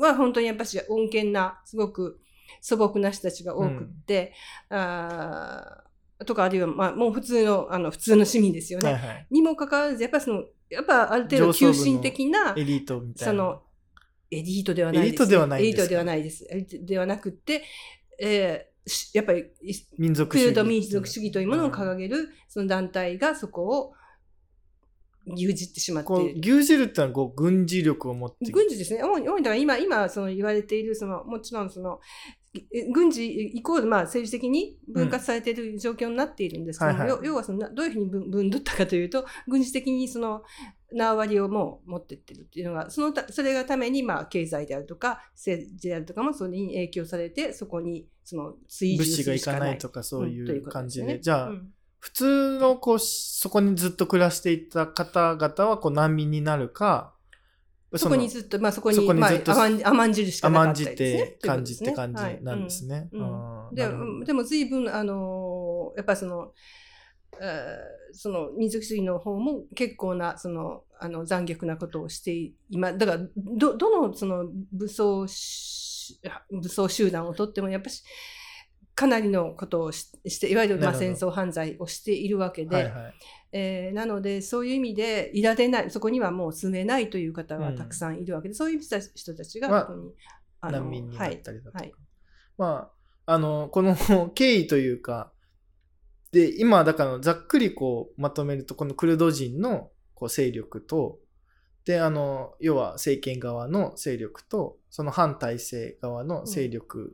は本当にやっぱり穏健なすごく、素朴な人たちが多くって、うん、あとかあるいは、まあ、もう普通の、あの普通の市民ですよね、はいはい、にもかかわらずやっぱそのやっぱある程度急進的なエリートみたいな、そのエリートではないです、エリートではないです、エリートではないです、エリートではなくって、えー、やっぱり民族主義、クルド民族主義というものを掲げるその団体がそこを牛耳ってしまっている。牛耳るってのはこう軍事力を持っている。軍事ですね。主にだから今今その言われているそのもちろんその軍事イコールまあ政治的に分割されている状況になっているんですけど、うんはいはい、要はそのどういうふうに分取ったかというと軍事的にその縄張りをもう持っていってるっていうのが そ, のたそれがためにまあ経済であるとか政治であるとかもそれに影響されてそこにその追従するしかない。物資がいかないとかそういう感じで、うんでね、じゃあ、うん普通のこうそこにずっと暮らしていた方々はこう難民になるか、そこにずっとまあそこに甘んじるしかなかったりですね。甘んじて感じって感じなんですね。でも随分あのやっぱりそのその民族主義の方も結構なそのあの残虐なことをして今だから ど, どのその武装武装集団をとってもやっぱり。かなりのことをしていわゆるまあ戦争犯罪をしているわけで、はいはいえー、なのでそういう意味でいられないそこにはもう住めないという方はたくさんいるわけで、うん、そういう人たちがここに、まあ、難民になったりだとか、はいはいまあ、あのこの経緯というかで今だからざっくりこうまとめるとこのクルド人のこう勢力とであの要は政権側の勢力とその反体制側の勢力、うん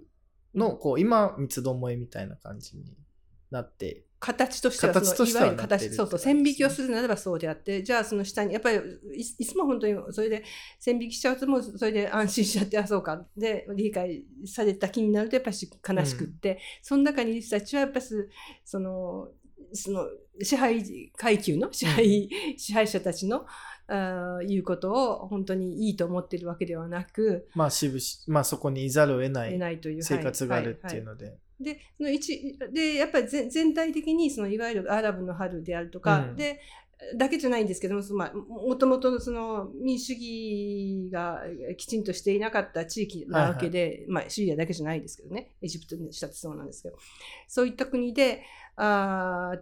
のこう今三つどもえみたいな感じになって形としては線引きをするならばそうであってじゃあその下にやっぱり い, いつも本当にそれで線引きしちゃうともうそれで安心しちゃってあそうかで理解された気になるとやっぱり悲しくって、うん、その中にいる人たちはやっぱりそのその支配階級の支配、うん、支配者たちのあいうことを本当にいいと思っているわけではなく、まあしぶしまあ、そこにいざるを得ない生活があるっていうので、はいはいはい、で、その一でやっぱり全体的にそのいわゆるアラブの春であるとか、うん、でだけじゃないんですけども、まあ、もともとその民主主義がきちんとしていなかった地域なわけで、はいはいまあ、シリアだけじゃないですけどねエジプトにしたってそうなんですけどそういった国であ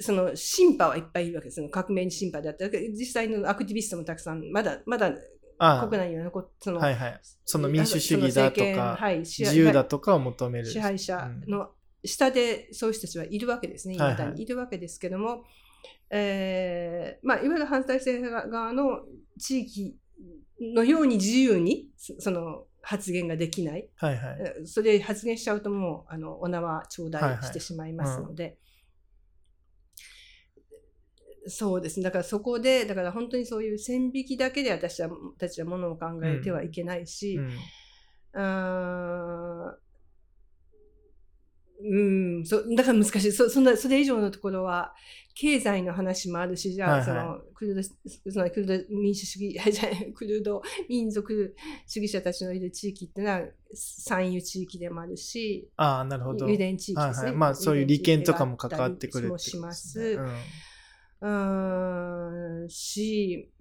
そのシンパはいっぱいいるわけですよ。革命にシンパであったり実際のアクティビストもたくさんまだまだ国内には残って そ,、はいはい、その民主主義だとか、はい、自由だとかを求める支配者の下でそういう人たちはいるわけですね、うん、今にいるわけですけども、はいはいえーまあ、いわゆる反対政府側の地域のように自由にその発言ができない、はいはい、それ発言しちゃうともうあのお縄頂戴してしまいますので、はいはいうんそうですねだからそこでだから本当にそういう線引きだけで私たちはものを考えてはいけないし、うんうん、あうんそだから難しい そ, そ, んなそれ以上のところは経済の話もあるしじゃあそのクルド民主主義じゃクルド民族主義者たちのいる地域ってのは産油地域でもあるしあなるほど油田地域ですね、はいはいまあ、そういう利権とかも関わってくるってことですね、うんうんし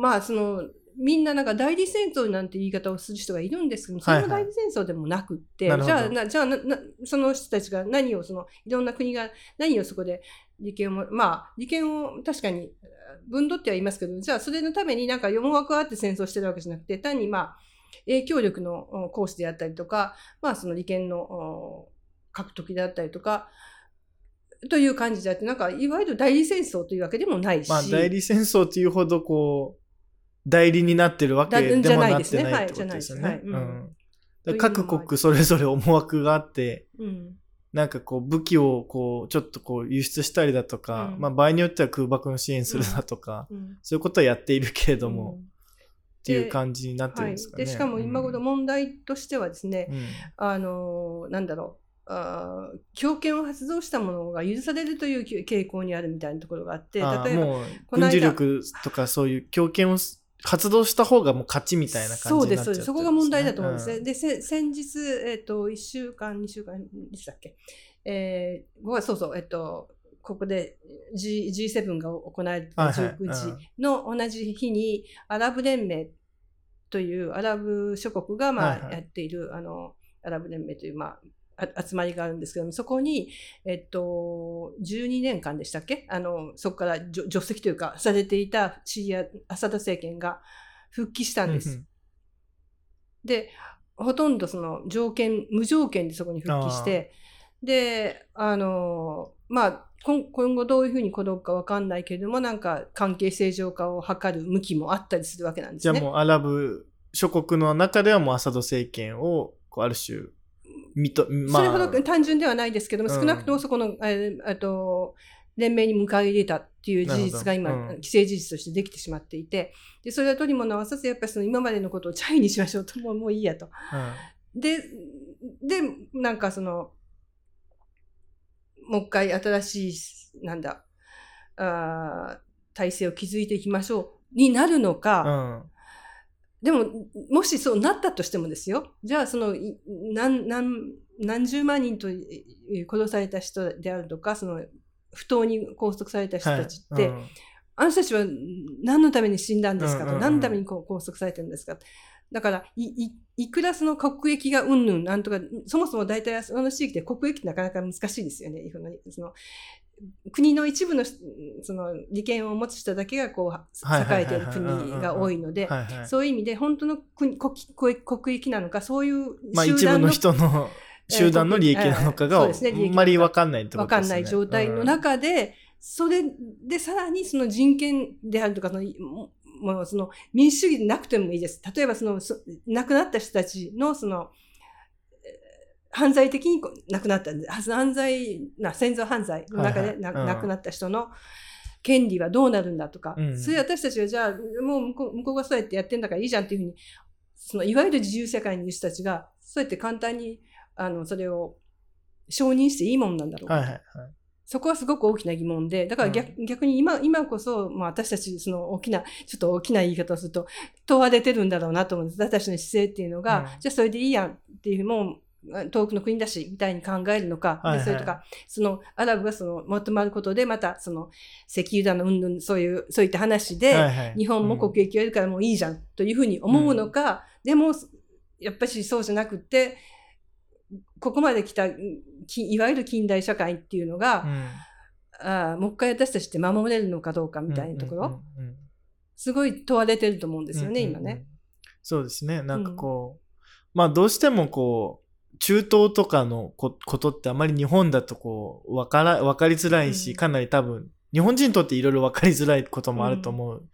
まあそのみんななんか代理戦争なんて言い方をする人がいるんですけどそれも代理戦争でもなくって、はいはい、じゃあなじゃあななその人たちが何をそのいろんな国が何をそこで利権をまあ利権を確かに分取ってはいますけどじゃあそれのためになんかよもわくあって戦争してるわけじゃなくて単にまあ影響力の行使であったりとかまあその利権の獲得であったりとかという感じであってなんかいわゆる代理戦争というわけでもないし、まあ、代理戦争というほどこう代理になってるわけでもなってないってことですよね。各国それぞれ思惑があって、うん、なんかこう武器をこうちょっとこう輸出したりだとか、うんまあ、場合によっては空爆の支援するだとか、うんうん、そういうことはやっているけれども、うんっていう感じになってるんですかね。で、はい、でしかも今頃問題としてはですね、うん、あのなんだろうあ強権を発動したものが許されるという傾向にあるみたいなところがあって例えばこの間軍事力とかそういう強権を発動した方がもう勝ちみたいな感じになっちゃってるんですね。そうです、そうです。そこが問題だと思うんですね、うん、で先日、えっと、いっしゅうかんにしゅうかんでしたっけ、えー、そうそう、えっと、ここで、G、ジーセブン が行われたじゅうくじの同じ日にアラブ連盟というアラブ諸国がまあやっている、はいはい、あのアラブ連盟という、まあ、あ集まりがあるんですけども、そこに、えっと、じゅうにねんかんでしたっけ、あのそこから除籍というかされていたシリアアサド政権が復帰したんです、うんうん、でほとんどその条件無条件でそこに復帰して、であのまあ今後どういうふうに転ぶか分かんないけれども、なんか関係正常化を図る向きもあったりするわけなんですね。じゃあもうアラブ諸国の中ではもうアサド政権をこうある種みと、まあ、それほど単純ではないですけども、少なくともそこの、うん、あと連盟に迎え入れたっていう事実が今、うん、既成事実としてできてしまっていて、でそれは取りも直さず、やっぱりその今までのことをチャイにしましょうと、もう、もういいやと、うん、ででなんかそのもう一回新しいなんだあ体制を築いていきましょうになるのか、うん、でももしそうなったとしてもですよ、じゃあその 何, 何, 何十万人と殺された人であるとか、その不当に拘束された人たちって、はいうん、あの人たちは何のために死んだんですかと、うんうんうん、何のために拘束されてるんですか、だから い, い, いくらその国益がうんぬんなんとか、そもそも大体あの地域で国益ってなかなか難しいですよね。その国の一部 の, その利権を持つ人だけがこう栄えている国が多いので、そういう意味で本当の 国, 国, 国益なのか、そういう集団の、まあ、一部の人の集団の利益なのかがあんまり分かんないってことですね。分かんない状態の中で、うん、それでさらにその人権であるとか、そのもうその民主主義でなくてもいいです、例えばそのそ亡くなった人たち の, その犯罪的に亡くなった犯罪な戦争犯罪の中で亡、はいはい、くなった人の権利はどうなるんだとか、うん、それ私たちはじゃあもう向こ う, 向こうがそうやってやってんだからいいじゃんっていうふうに、そのいわゆる自由世界にいる人たちがそうやって簡単にあのそれを承認していいもんなんだろうか、はいはいはい、そこはすごく大きな疑問で、だから 逆,、うん、逆に 今, 今こそ、まあ、私たちその大きなちょっと大きな言い方をすると問われてるんだろうなと思うんです。私たちの姿勢っていうのが、うん、じゃあそれでいいやんっていう、もう遠くの国だしみたいに考えるのか、はいはい、でそれとかそのアラブがそのまとまることでまたその石油だのうんぬんそういうそういった話で、はいはい、日本も国益を得るからもういいじゃんというふうに思うのか、うん、でもやっぱりそうじゃなくて、ここまで来たいわゆる近代社会っていうのが、うん、あもう一回私たちって守れるのかどうかみたいなところ、うんうんうんうん、すごい問われてると思うんですよね、うんうんうん、今ね。そうですね、なんかこう、うん、まあどうしてもこう中東とかの こ, ことってあまり日本だとこう 分, から分かりづらいし、かなり多分日本人にとっていろいろ分かりづらいこともあると思う、うん、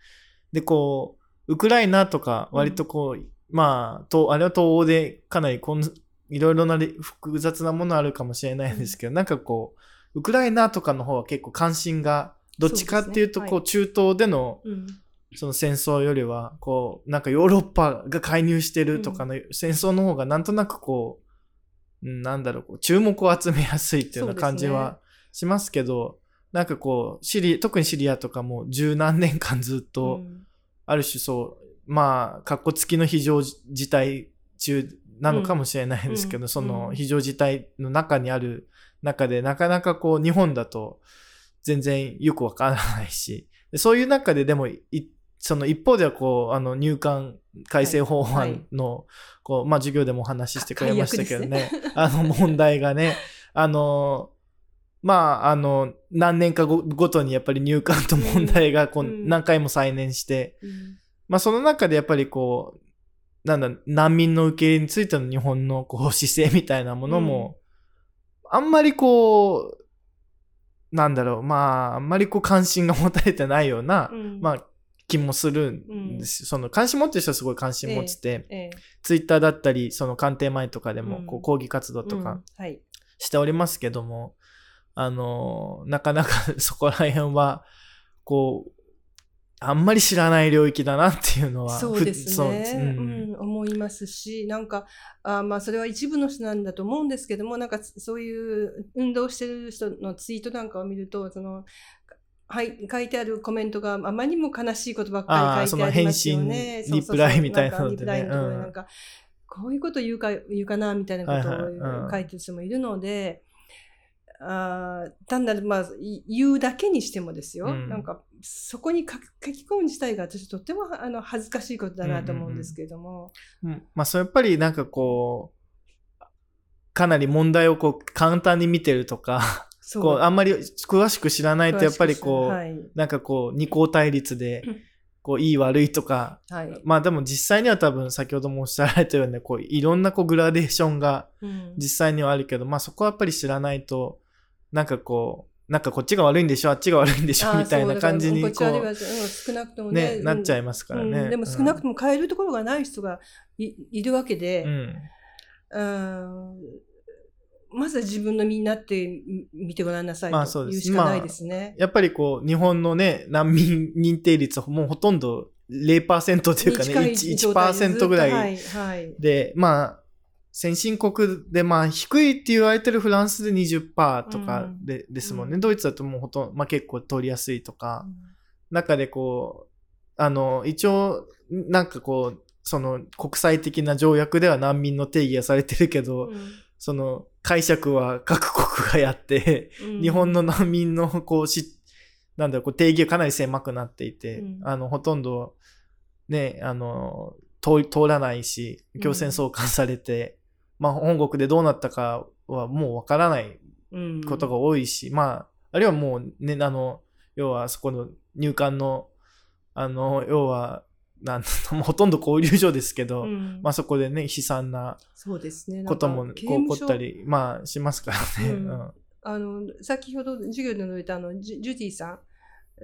でこうウクライナとか割とこう、うん、まあとあれは東欧でかなりこんいろいろな複雑なものあるかもしれないんですけど、うん、なんかこうウクライナとかの方は結構関心がどっちかっていうとこう、そうですね、はい、中東での、うん、その戦争よりはこうなんかヨーロッパが介入してるとかの戦争の方がなんとなくこう、うん、なんだろう、こう注目を集めやすいっていうような感じはしますけど、そうですね、なんかこうシリ特にシリアとかも十何年間ずっとある種そう、うん、まあかっこつきの非常事態中なのかもしれないですけど、うん、その非常事態の中にある中で、うん、なかなかこう日本だと全然よくわからないし、そういう中ででもいその一方ではこうあの入管改正法案の、はい、こうまあ、授業でもお話ししてくれましたけど ね, ねあの問題がねあのまああの何年か ご, ごとにやっぱり入管と問題がこう、うん、何回も再燃して、うん、まあその中でやっぱりこうなんだ難民の受け入れについての日本のこう姿勢みたいなものも、うん、あんまりこうなんだろう、まああんまりこう関心が持たれてないような、うん、まあ気もするんです、うん、その関心持ってる人はすごい関心持ってて、えーえー、ツイッターだったりその官邸前とかでもこう抗議活動とかしておりますけども、うんうんはい、あのなかなかそこら辺はこうあんまり知らない領域だなっていうのはそうですね、うんうん、思いますし、なんかあまあそれは一部の人なんだと思うんですけども、なんかそういう運動してる人のツイートなんかを見るとその、はい、書いてあるコメントがあまりにも悲しいことばっかり書いてありますよね。その返信リプライみたいなのでね、なんかこういうこと言うか、言うかなみたいなことを書いてる人もいるので、あ単なる、まあ、言うだけにしてもですよ、うん、なんかそこに書き込む自体が私とってもあの恥ずかしいことだなと思うんですけれども、うんうんうんうん、まあそうやっぱりなんかこうかなり問題をこう簡単に見てるとかそうこうあんまり詳しく知らないとやっぱりこう、はい、なんかこう二項対立でこういい悪いとか、はい、まあでも実際には多分先ほどもおっしゃられたようにこういろんなこうグラデーションが実際にはあるけど、うん、まあそこはやっぱり知らないとなんかこうなんかこっちが悪いんでしょあっちが悪いんでしょみたいな感じにこう、うん、少なくともね、ね、なっちゃいますからね、うん、でも少なくとも変えるところがない人が い,、うん、いるわけで、うん、あまずは自分の身になって見てごらんなさいというしかないですね、まあまあ、やっぱりこう日本のね難民認定率はもうほとんど ゼロパーセント というかね いちパーセント ぐらいで、はいはい、でまあ先進国でまあ低いって言われてるフランスで にじゅっパーセント とか で,、うん、ですもんね、うん、ドイツだともうほとんど、まあ、結構通りやすいとか、うん、中でこうあの一応なんかこうその国際的な条約では難民の定義がされてるけど、うん、その解釈は各国がやって、うん、日本の難民のこうしなんだろうこう定義がかなり狭くなっていて、うん、あのほとんどねあの 通, 通らないし強制送還されて、うんまあ、本国でどうなったかはもうわからないことが多いし、うん、まあ、あるいはもうね、あの、要はそこの入管の、あの、要は、なんほとんど交流所ですけど、うん、まあそこでね、悲惨なことも起こったり、まあしますからね。うんうん、あの、先ほど授業で述べたあの、ジュディさ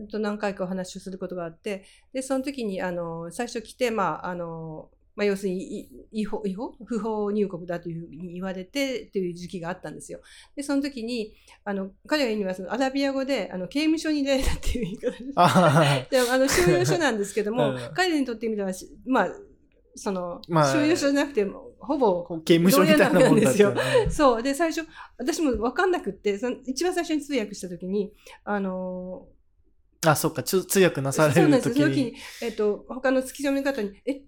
ん。と何回かお話をすることがあって、で、その時に、あの、最初来て、まあ、あの、まあ、要するに違法、違法、不法入国だというふうに言われてという時期があったんですよ。でその時にあの彼が言うにはそのアラビア語であの刑務所に入れられたっていう言い方です。あであの収容所なんですけども、うん、彼にとってみたらまあその、まあ、収容所じゃなくてほぼ刑務所みたいなもんですよ。そうで最初私も分かんなくってその一番最初に通訳した時にあのあそうか通訳なされる時にえっと他の付き添いの方にえ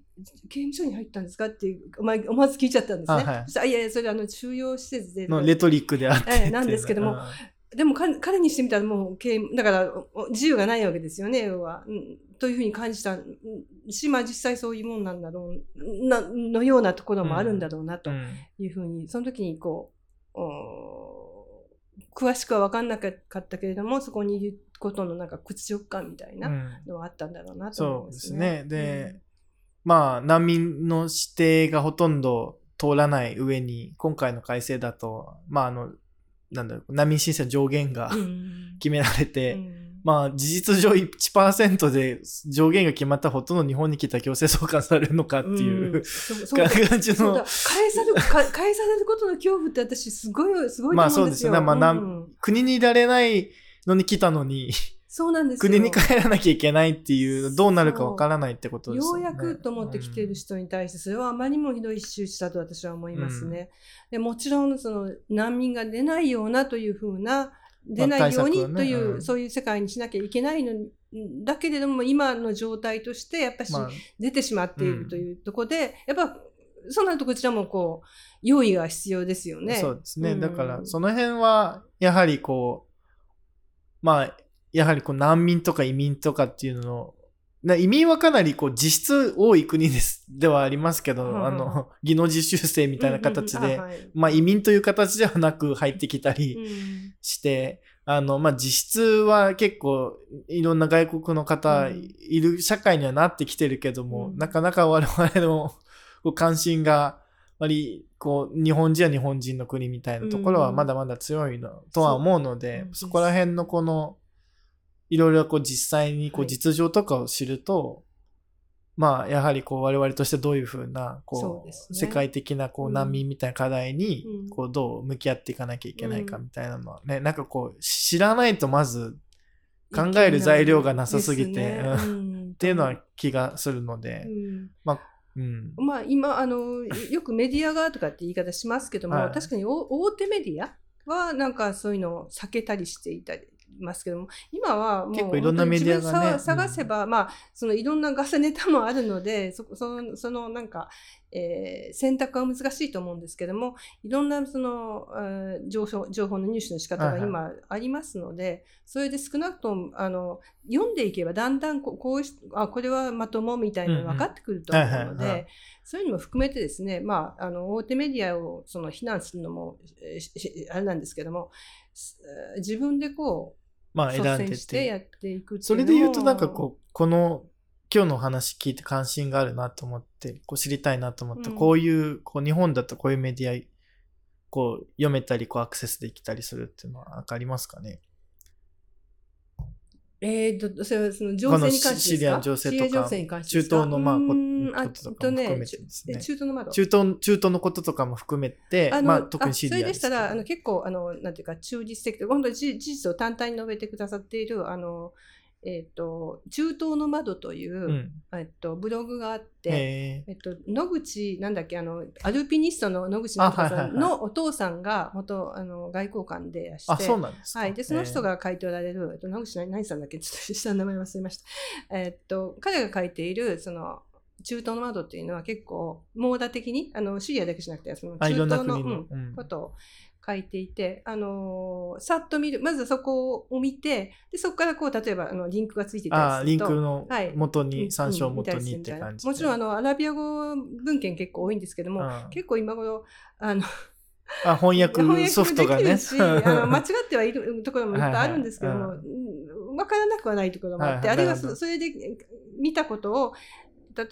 刑務所に入ったんですかって思わず聞いちゃったんですね。あ、はい、いやいやそれあの収容施設でのレトリックであって、えー、なんですけどもでも彼にしてみたらもう刑だから自由がないわけですよね要は、うん、というふうに感じたし、まあ、実際そういうもんなんだろうなのようなところもあるんだろうなというふうに、うん、その時にこう詳しくは分かんなかったけれどもそこにいることのなんか屈辱感みたいなのはあったんだろうなと思うんですね。うん、そうですね。で、うんまあ、難民の指定がほとんど通らない上に今回の改正だと、まあ、あのなんだろう難民申請の上限が決められて、うんまあ、事実上 いちパーセント で上限が決まったらほとんど日本に来たら強制送還されるのかっていう感じの返されることの恐怖って私すごいすごいと思うんですよ。まあそうですね。まあ、なん国にいられないのに来たのにそうなんですよ国に帰らなきゃいけないっていうどうなるかわからないってことですよね。ようやくと思ってきている人に対してそれはあまりにもひどい仕打ちだと私は思いますね。うん、でもちろんその難民が出ないようなというふうな出ないようにという、まあねうん、そういう世界にしなきゃいけないのだけれども今の状態としてやっぱり、まあ、出てしまっているというところで、うん、やっぱそうなるとこちらもこう用意が必要ですよね。そうですね、うん、だからその辺はやはりこうまあやはりこう難民とか移民とかっていうのの移民はかなりこう実質多い国ですではありますけど、うん、あの技能実習生みたいな形で、うんうんあはいまあ、移民という形ではなく入ってきたりして、うんあのまあ、実質は結構いろんな外国の方いる社会にはなってきてるけども、うん、なかなか我々のこう関心が割こう日本人は日本人の国みたいなところはまだまだ強いの、うん、とは思うので、うん、そこら辺のこのいろいろこう実際にこう実情とかを知ると、はい、まあやはりこう我々としてどういうふうなこう、そうですね、世界的なこう難民みたいな課題にこうどう向き合っていかなきゃいけないかみたいなのはね、うん、なんかこう知らないとまず考える材料がなさすぎて、ね、っていうのは気がするので、うん、まあうんまあ、今あのよくメディアがとかって言い方しますけども、はい、確かに大手メディアはなんかそういうのを避けたりしていたりますけども今はもう結構いろんなメディアがね探せば、うんまあ、そのいろんなガセネタもあるので そ, そのそのなんかえー、選択は難しいと思うんですけども、いろんなその、えー、情報、情報の入手の仕方が今ありますので、はいはい、それで少なくともあの読んでいけばだんだん こ, こ, うあこれはまともみたいなのが分かってくると思うので、そういうのも含めてですね、まあ、あの大手メディアをその非難するのもあれなんですけども、自分でこう、まあ、率先してやっていくっていうのを、それで言うとなんかこうこの今日のお話聞いて関心があるなと思って、こう知りたいなと思った、うん、こういうこう日本だとこういうメディアこう読めたりこうアクセスできたりするっていうのは何かありますかね。えーとそれはその情勢に関してですか。シリアの情勢とか中東のまあこととかも含めてですね。中東の窓。中東中東のこととかも含めて、まあ特にシリア。それでしたらあの結構あのなんていうか中立的で本当に事実を単体に述べてくださっているあの。えー、と中東の窓という、うんえー、とブログがあって、えーと、野口なんだっけあのアルピニストの野口のお父さん、はいはいはい、のお父さんが元あの外交官でいらして、あ、そうなんですか、はい、でその人が書いておられる、えー、と野口何さんだっけちょっと下の名前忘れました、えー、と彼が書いているその中東の窓っていうのは結構網羅的にあのシリアだけじゃなくてその中東の、うんうん、ことを書いていて、あのー、さっと見る、まずそこを見て、でそこからこう例えばあのリンクがついていたりすると、あ、リンクの元に、はい、参照元にって感じ。もちろんあのアラビア語文献結構多いんですけども、結構今頃あのあ翻訳ソフトがね、あの間違ってはいるところもいっぱいあるんですけども、はいはい、分からなくはないところもあって、はいはい、あるいはそれで見たことを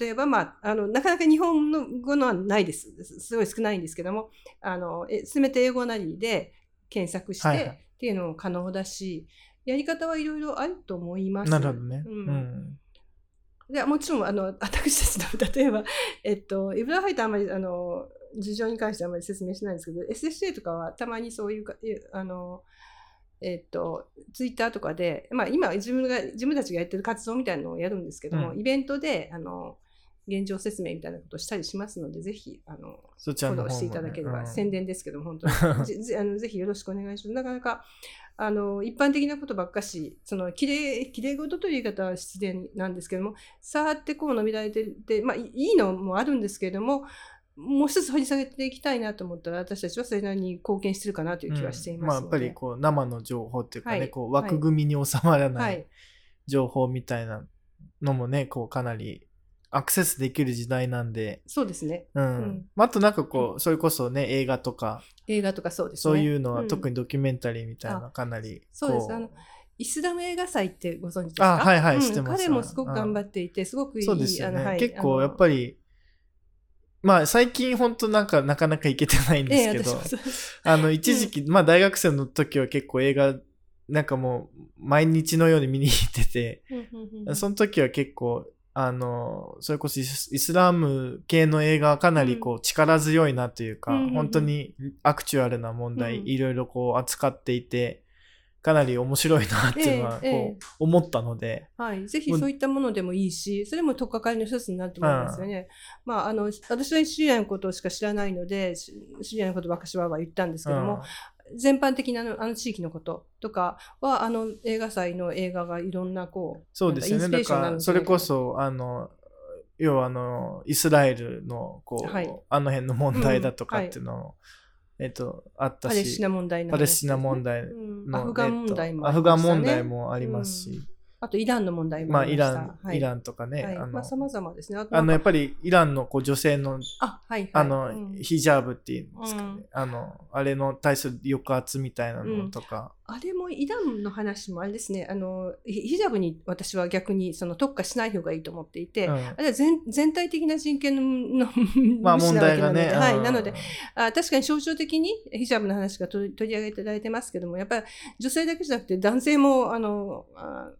例えば、まあ、あのなかなか日本の語のはないです。すごい少ないんですけども、あのせめて英語なりで検索してっていうのも可能だし、はいはい、やり方はいろいろあると思います。なるほどね。うんうんでもちろんあの私たちの例えば、えっと、イブラハイトはあまりあの事情に関してはあまり説明しないんですけど、 エスエスジェー とかはたまにそういうあのえっと、ツイッターとかで、まあ、今自分が自分たちがやってる活動みたいなのをやるんですけども、うん、イベントであの現状説明みたいなことをしたりしますので、ぜひあのフォローしていただければ、うん、宣伝ですけども本当に ぜ, ぜ, あのぜひよろしくお願いします。なかなかあの一般的なことばっかし、そのきれいきれい事という言い方は失礼なんですけども、さーってこう伸びられてて、まあ、いいのもあるんですけれども、もう一つ掘り下げていきたいなと思ったら、私たちはそれなりに貢献してるかなという気はしていますので、うんまあ、やっぱりこう生の情報っていうかね、はい、こう枠組みに収まらない情報みたいなのもね、こうかなりアクセスできる時代なんで、そうですね、うんうんまあ、あとなんかこう、うん、それこそね映画とか映画とかそうですね、そういうのは、うん、特にドキュメンタリーみたいなかなりこうそうです。あのイスラム映画祭ってご存知ですか。あ、はいはい、うん、知ってます。彼もすごく頑張っていて、すごくいい。そうですよね、あの、はい、結構やっぱりまあ最近本当なんかなかなか行けてないんですけど、ええ、あの一時期、うん、まあ大学生の時は結構映画なんかもう毎日のように見に行ってて、その時は結構あのそれこそイスラム系の映画はかなりこう力強いなというか、うん、本当にアクチュアルな問題、うん、いろいろこう扱っていて、かなり面白いなっていうのはこう思ったので、ええええはい、ぜひそういったものでもいいし、それも取っかかりの一つになると思うんですよね、うんまあ、あの私はシリアのことしか知らないのでシリアのことばかしは言ったんですけども、うん、全般的なあの、あの地域のこととかはあの映画祭の映画がいろんなこうそうですね、なんかインスピレーションになるんですよね。だからそれこそあの要はあのイスラエルのこう、はい、あの辺の問題だとかっていうのを、うんはいえっと、あったし、パレスチナ問題の、パレスチナ問題の、アフガン問題も、アフガン問題もありますし、うん、あとイランの問題もありました、まあ、イラン、はい、イランとかね、はい、あの、まあ、様々ですね。あとあのやっぱりイランのこう女性の、あ、はいはい、あの、うん、ヒジャーブっていうんですかね、うん、あのあれの対する抑圧みたいなのとか、うん、あれもイランの話もあれですね、あのヒジャーブに私は逆にその特化しない方がいいと思っていて、うん、あれは 全, 全体的な人権のまあ問題がね、はい、なのであ確かに象徴的にヒジャーブの話が取り上げられてますけども、やっぱり女性だけじゃなくて男性もあのあ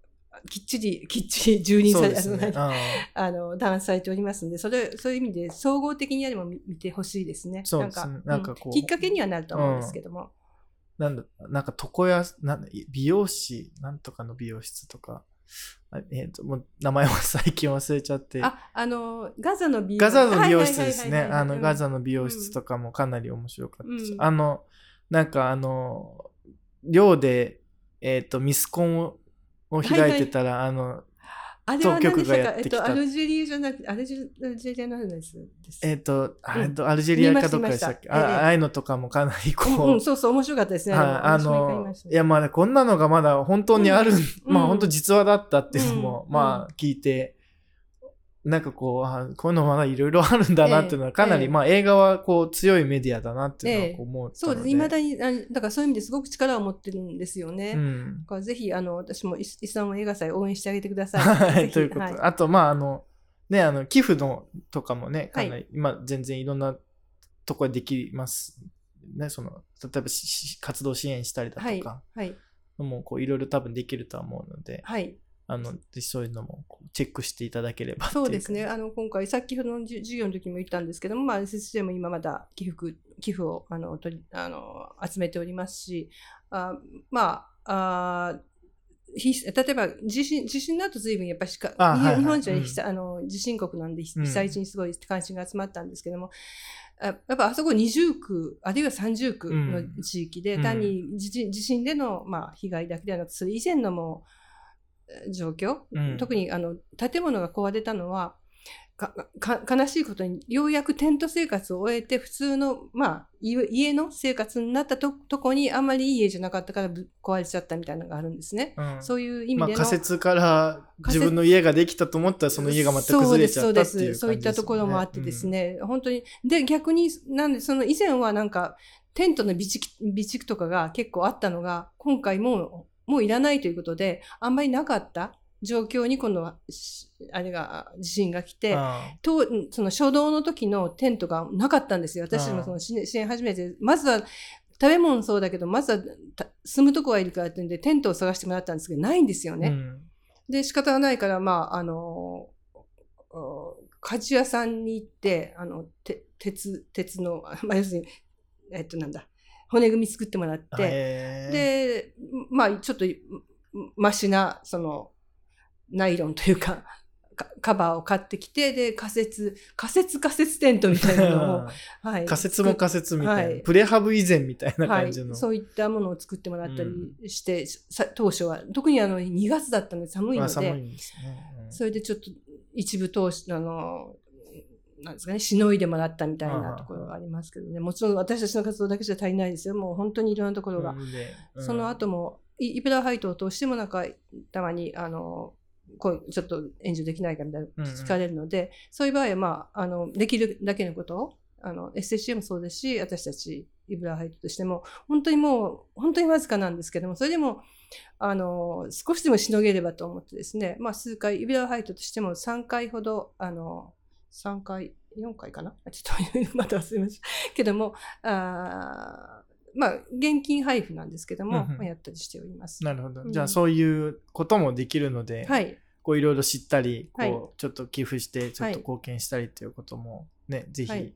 きっちりきっちり蹂躙され、そうですね、あの、あの、弾圧されておりますので、それそういう意味で総合的にあれも見てほしいですね。そうですね、なんかこう、うん、きっかけにはなると思うんですけども、うん、なんだなんか床屋なん美容師なんとかの美容室とか、えー、ともう名前は最近忘れちゃって、ああのガザの美容室、ガザの美容室ですね、あのガザの美容室とかもかなり面白かったし、うん、あのなんかあの寮で、えー、とミスコンをを開いてたら、はいはい、あのあれは何でしたか、えっと、アルジェリアじゃなくて、アルジェリアの話です。えっと、うん、アルジェリアかどっかでしたっけ、あ、えー、ああいうのとかもかなりこう。うんうん、そうそう、面白かったですね。あ, あの、いや、まあ、こんなのがまだ本当にある、うん、まあ、本当実話だったっていうのも、うん、まあ、聞いて、うん、なんかこう、こういうのまだいろいろあるんだなっていうのは、かなり、えー、まあ、映画はこう、強いメディアだなっていうのはこう思う、えー。そうです。未だに、だからそういう意味ですごく力を持ってるんですよね。うん、だからぜひ、あの、私もイスラム映画祭応援してあげてください。はい、ということ。はい、あと、まあ、あの、ね、あの寄付のとかもね、かなり今全然いろんなところできます、ね、その例えば活動支援したりだとか、はいはい、もうこういろいろ多分できるとは思うので、はい、あのそういうのもチェックしていただければっていう。そうですね、あの今回先ほどの授業の時も言ったんですけども、まあ、エスエスジェー も今まだ寄付、寄付をあの取りあの集めておりますし、あまああ例えば地震、地震だと随分やっぱりしか日本人は、うん、あの地震国なんで被災地にすごい関心が集まったんですけども、うん、やっぱあそこにじゅう区あるいはさんじゅう区の地域で、うん、単に 地, 地震での、まあ、被害だけではなくそれ以前のもう状況、うん、特にあの建物が壊れたのはかか悲しいことにようやくテント生活を終えて普通の、まあ、家の生活になった と, とこにあんまりいい家じゃなかったから壊れちゃったみたいなのがあるんですね、うん、そういう意味での、まあ、仮説から自分の家ができたと思ったらその家がまた崩れちゃったっていう感じですよね。そういったところもあってですね、うん、本当にで逆になんでその以前はなんかテントの備蓄、備蓄とかが結構あったのが今回もう、もういらないということであんまりなかった状況にこのあれが地震が来て、とその初動の時のテントがなかったんですよ。私もその支援始めてまずは食べ物そうだけどまずは住むとこはいるからってんでテントを探してもらったんですけどないんですよね、うん、で仕方がないから、まあ、あの鍛冶屋さんに行ってあのて 鉄, 鉄の、まあ、要するにえっとなんだ骨組み作ってもらってで、まあ、ちょっとマシなそのナイロンというかカバーを買ってきてで仮設仮設仮設テントみたいなのを、はい、仮設も仮設みたいな、はい、プレハブ以前みたいな感じの、はい、そういったものを作ってもらったりして、うん、当初は特にあのにがつだったので寒いので、寒いんですね、うん、それでちょっと一部当初あのなんですかね、しのいでもらったみたいなところがありますけどね。もちろん私たちの活動だけじゃ足りないですよ。もう本当にいろんなところが、うんうん、その後もイブラハイトを通してもなんかたまにあのこうちょっと援助できないかみたいな聞かれるので、うんうん、そういう場合は、まあ、あのできるだけのことをあの エスエスシー もそうですし私たちイブラハイトとしても本当にもう本当にわずかなんですけどもそれでもあの少しでもしのげればと思ってですね、まあ、数回イブラハイトとしてもさんかいほどあのさんかいよんかいかなちょっとまた忘れましたけどもあまあ、現金配布なんですけども、うん、やったりしております。なるほど。じゃあ、うん、そういうこともできるので、はい、こういろいろ知ったり、こう、はい、ちょっと寄付してちょっと貢献したりということもね、はい、ぜひ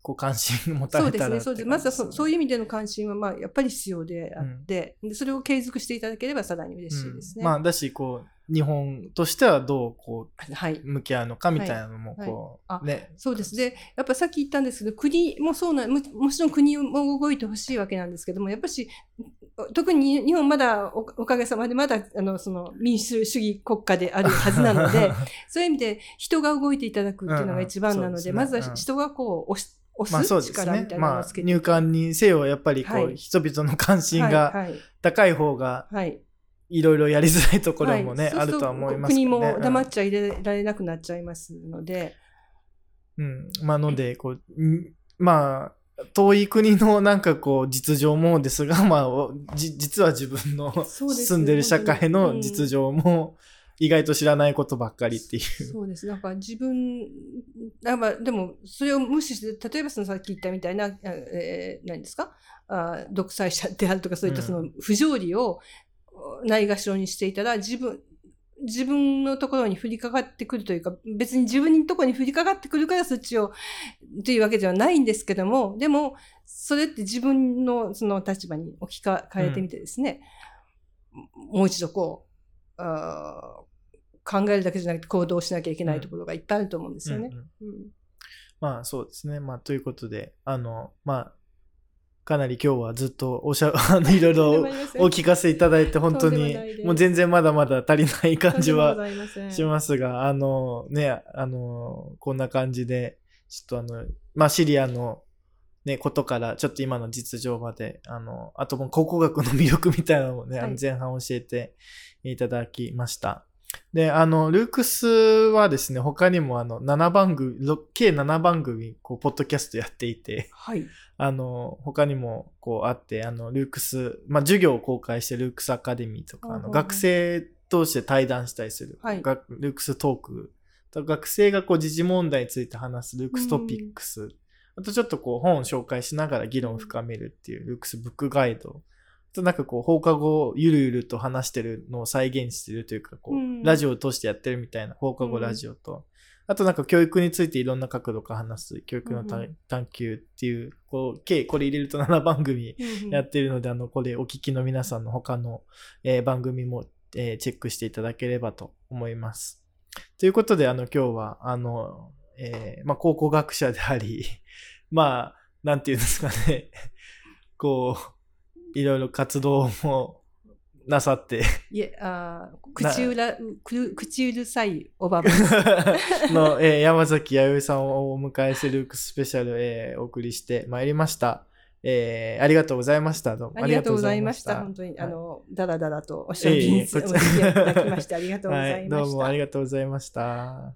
こう関心持たれたら、ね、そうですね。そうです。まずは そ, そういう意味での関心はまあやっぱり必要であって、うん、でそれを継続していただければさらに嬉しいですね。うん、まあだしこう。日本としてはどうこう向き合うのかみたいなのもこう、はいはいはい、ね、そうですね。やっぱさっき言ったんですけど国もそうな も, もちろん国も動いてほしいわけなんですけどもやっぱし特に日本まだ お, おかげさまでまだあのその民主主義国家であるはずなのでそういう意味で人が動いていただくっていうのが一番なの で,、うんうんでね、まずは人がこう押し押す力みたいなのをつけて、まあね、まあ、入管にせよやっぱりこう、はい、人々の関心が高い方が、はいはいはいいろいろやりづらいところもね、はい、そうそうあるとは思いますけどね。国も黙っちゃいられなくなっちゃいますので、うん、まあのでこうまあ遠い国のなんかこう実情もですが、まあ実は自分の住んでる社会の実情も意外と知らないことばっかりっていう。そうです。なんか自分なんかでもそれを無視して例えばそのさっき言ったみたいな、えー、何ですかあ独裁者であるとかそういったその不条理を、うんないがしろにしていたら自分自分のところに降りかかってくるというか別に自分のところに降りかかってくるからそっちをというわけではないんですけどもでもそれって自分のその立場に置き換えてみてですね、うん、もう一度こうあ考えるだけじゃなくて行動しなきゃいけないところがいっぱいあると思うんですよね。まあそうですね。まあということであのまあかなり今日はずっとおしゃあのいろいろお聞かせいただいて本当にもう全然まだまだ足りない感じはしますが、あのね、あのこんな感じでちょっとあのまあシリアのねことからちょっと今の実情まで、あのあともう考古学の魅力みたいなのをね、はい、前半教えていただきました。で、あのルークスはですね、他にもあのななばんぐみ、けいななばんぐみこうポッドキャストやっていて、はい、あの他にもこうあって、あのルークス、まあ、授業を公開してルークスアカデミーとか、あの学生同士で対談したりする、はい、ルークストーク、学生がこう時事問題について話すルークストピックス、あとちょっとこう本を紹介しながら議論を深めるっていうルークスブックガイド、なんかこう放課後ゆるゆると話してるのを再現してるというか、こう、うん、ラジオを通してやってるみたいな放課後ラジオと、うん、あとなんか教育についていろんな角度から話す教育の、うん、探求っていう、こう計これ入れるとななばんぐみやってるので、うん、あのこれお聞きの皆さんの他の、えー、番組も、えー、チェックしていただければと思います。ということで、あの今日はあの、えーまあ、考古学者でありまあなんていうんですかねこういろいろ活動もなさって、いえ、あ口うら口うるさいおばばの、えー、山崎弥生さんをお迎えするスペシャル、えー、お送りしてまいりました、えー。ありがとうございました。どうもありがとうございました。本当に、はい、あのだらだらとおしゃべりいただきましてありがとうございました。はい、どうもありがとうございました。